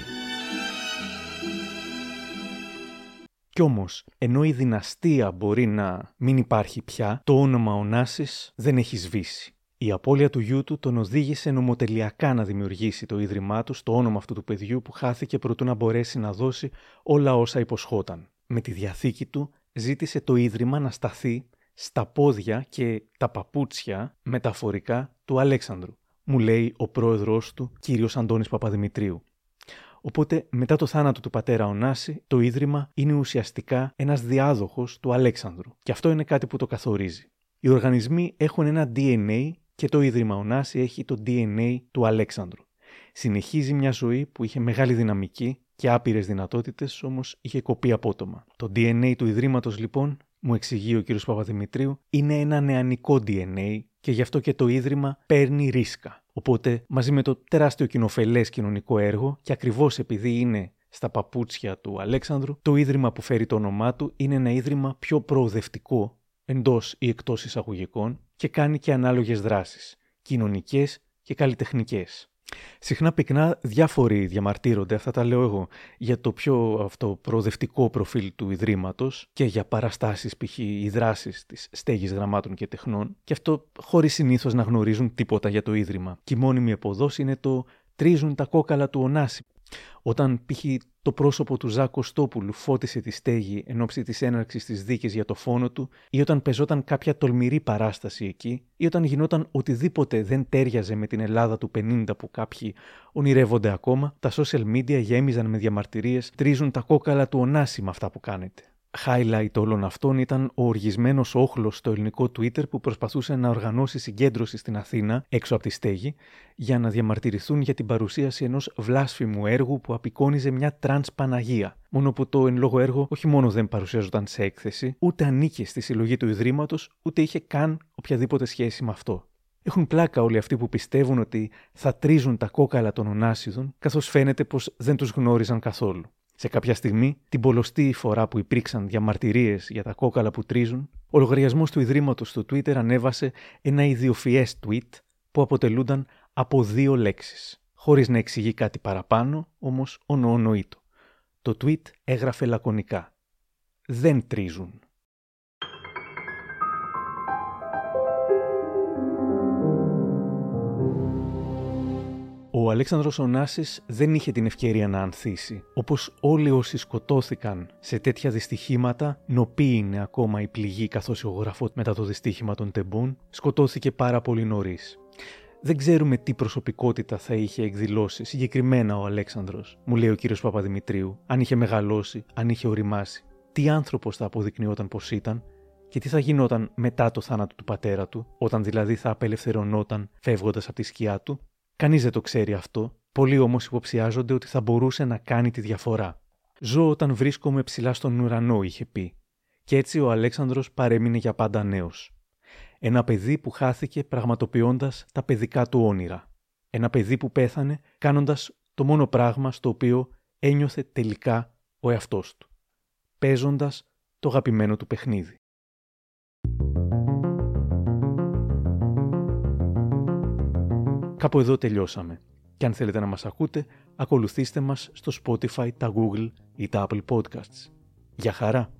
Κι όμως, ενώ η δυναστεία μπορεί να μην υπάρχει πια, το όνομα Ωνάσης δεν έχει σβήσει. Η απώλεια του γιού του τον οδήγησε νομοτελειακά να δημιουργήσει το ίδρυμά του στο όνομα αυτού του παιδιού που χάθηκε προτού να μπορέσει να δώσει όλα όσα υποσχόταν. Με τη διαθήκη του ζήτησε το ίδρυμα να σταθεί στα πόδια και τα παπούτσια μεταφορικά του Αλέξανδρου, μου λέει ο πρόεδρος του, κύριος Αντώνης Παπαδημητρίου. Οπότε μετά το θάνατο του πατέρα Ωνάση, το ίδρυμα είναι ουσιαστικά ένας διάδοχος του Αλέξανδρου και αυτό είναι κάτι που το καθορίζει. Οι οργανισμοί έχουν ένα ντι εν έι και το Ίδρυμα Ωνάση έχει το ντι εν έι του Αλέξανδρου. Συνεχίζει μια ζωή που είχε μεγάλη δυναμική και άπειρες δυνατότητες, όμως είχε κοπεί απότομα. Το ντι εν έι του Ιδρύματος, λοιπόν, μου εξηγεί ο κ. Παπαδημητρίου, είναι ένα νεανικό ντι εν έι και γι' αυτό και το Ίδρυμα παίρνει ρίσκα. Οπότε, μαζί με το τεράστιο κοινοφελές κοινωνικό έργο, και ακριβώς επειδή είναι στα παπούτσια του Αλέξανδρου, το Ίδρυμα που φέρει το όνομά του είναι ένα Ίδρυμα πιο προοδευτικό, εντός ή εκτός εισαγωγικών, και κάνει και ανάλογες δράσεις, κοινωνικές και καλλιτεχνικές. Συχνά πυκνά διάφοροι διαμαρτύρονται, αυτά τα λέω εγώ, για το πιο αυτό προοδευτικό προφίλ του Ιδρύματος και για παραστάσεις, π.χ. οι δράσεις της Στέγης Γραμμάτων και Τεχνών, και αυτό χωρίς συνήθως να γνωρίζουν τίποτα για το Ίδρυμα. Και η μόνιμη επωδός είναι το «τρίζουν τα κόκαλα του Ωνάση». Όταν π.χ. το πρόσωπο του Ζακ Κωστόπουλου φώτισε τη στέγη εν ώψη της έναρξης της δίκης για το φόνο του, ή όταν πεζόταν κάποια τολμηρή παράσταση εκεί, ή όταν γινόταν οτιδήποτε δεν τέριαζε με την Ελλάδα του πενήντα που κάποιοι ονειρεύονται ακόμα, τα social media γέμιζαν με διαμαρτυρίες «τρίζουν τα κόκαλα του Ωνάση με αυτά που κάνετε». Highlight όλων αυτών ήταν ο οργισμένος όχλος στο ελληνικό Twitter που προσπαθούσε να οργανώσει συγκέντρωση στην Αθήνα, έξω από τη στέγη, για να διαμαρτυρηθούν για την παρουσίαση ενός βλάσφημου έργου που απεικόνιζε μια τρανς Παναγία. Μόνο που το εν λόγω έργο όχι μόνο δεν παρουσιάζονταν σε έκθεση, ούτε ανήκε στη συλλογή του Ιδρύματος, ούτε είχε καν οποιαδήποτε σχέση με αυτό. Έχουν πλάκα όλοι αυτοί που πιστεύουν ότι θα τρίζουν τα κόκαλα των Ωνάσιδων, καθώς φαίνεται πως δεν τους γνώριζαν καθόλου. Σε κάποια στιγμή, την πολλωστή φορά που υπήρξαν διαμαρτυρίες για τα κόκαλα που τρίζουν, ο λογαριασμός του Ιδρύματος στο Twitter ανέβασε ένα ιδιοφυές tweet που αποτελούνταν από δύο λέξεις. Χωρίς να εξηγεί κάτι παραπάνω, όμως ονοονοείτο. Το tweet έγραφε λακωνικά «Δεν τρίζουν». Ο Αλέξανδρος Ωνάσης δεν είχε την ευκαιρία να ανθίσει. Όπως όλοι όσοι σκοτώθηκαν σε τέτοια δυστυχήματα, νοπή είναι ακόμα η πληγή καθώς ο γραφός μετά το δυστύχημα των Τεμπών σκοτώθηκε πάρα πολύ νωρίς. Δεν ξέρουμε τι προσωπικότητα θα είχε εκδηλώσει συγκεκριμένα ο Αλέξανδρος, μου λέει ο κύριος Παπαδημητρίου, αν είχε μεγαλώσει, αν είχε οριμάσει, τι άνθρωπος θα αποδεικνυόταν πως ήταν και τι θα γινόταν μετά το θάνατο του πατέρα του, όταν δηλαδή θα απελευθερωνόταν φεύγοντας από τη σκιά του. Κανείς δεν το ξέρει αυτό, πολλοί όμως υποψιάζονται ότι θα μπορούσε να κάνει τη διαφορά. «Ζω όταν βρίσκομαι ψηλά στον ουρανό», είχε πει. Και έτσι ο Αλέξανδρος παρέμεινε για πάντα νέος. Ένα παιδί που χάθηκε πραγματοποιώντας τα παιδικά του όνειρα. Ένα παιδί που πέθανε κάνοντας το μόνο πράγμα στο οποίο ένιωθε τελικά ο εαυτός του. Παίζοντας το αγαπημένο του παιχνίδι. Κάπου εδώ τελειώσαμε. Και αν θέλετε να μας ακούτε, ακολουθήστε μας στο Spotify, τα Google ή τα Apple Podcasts. Γεια χαρά!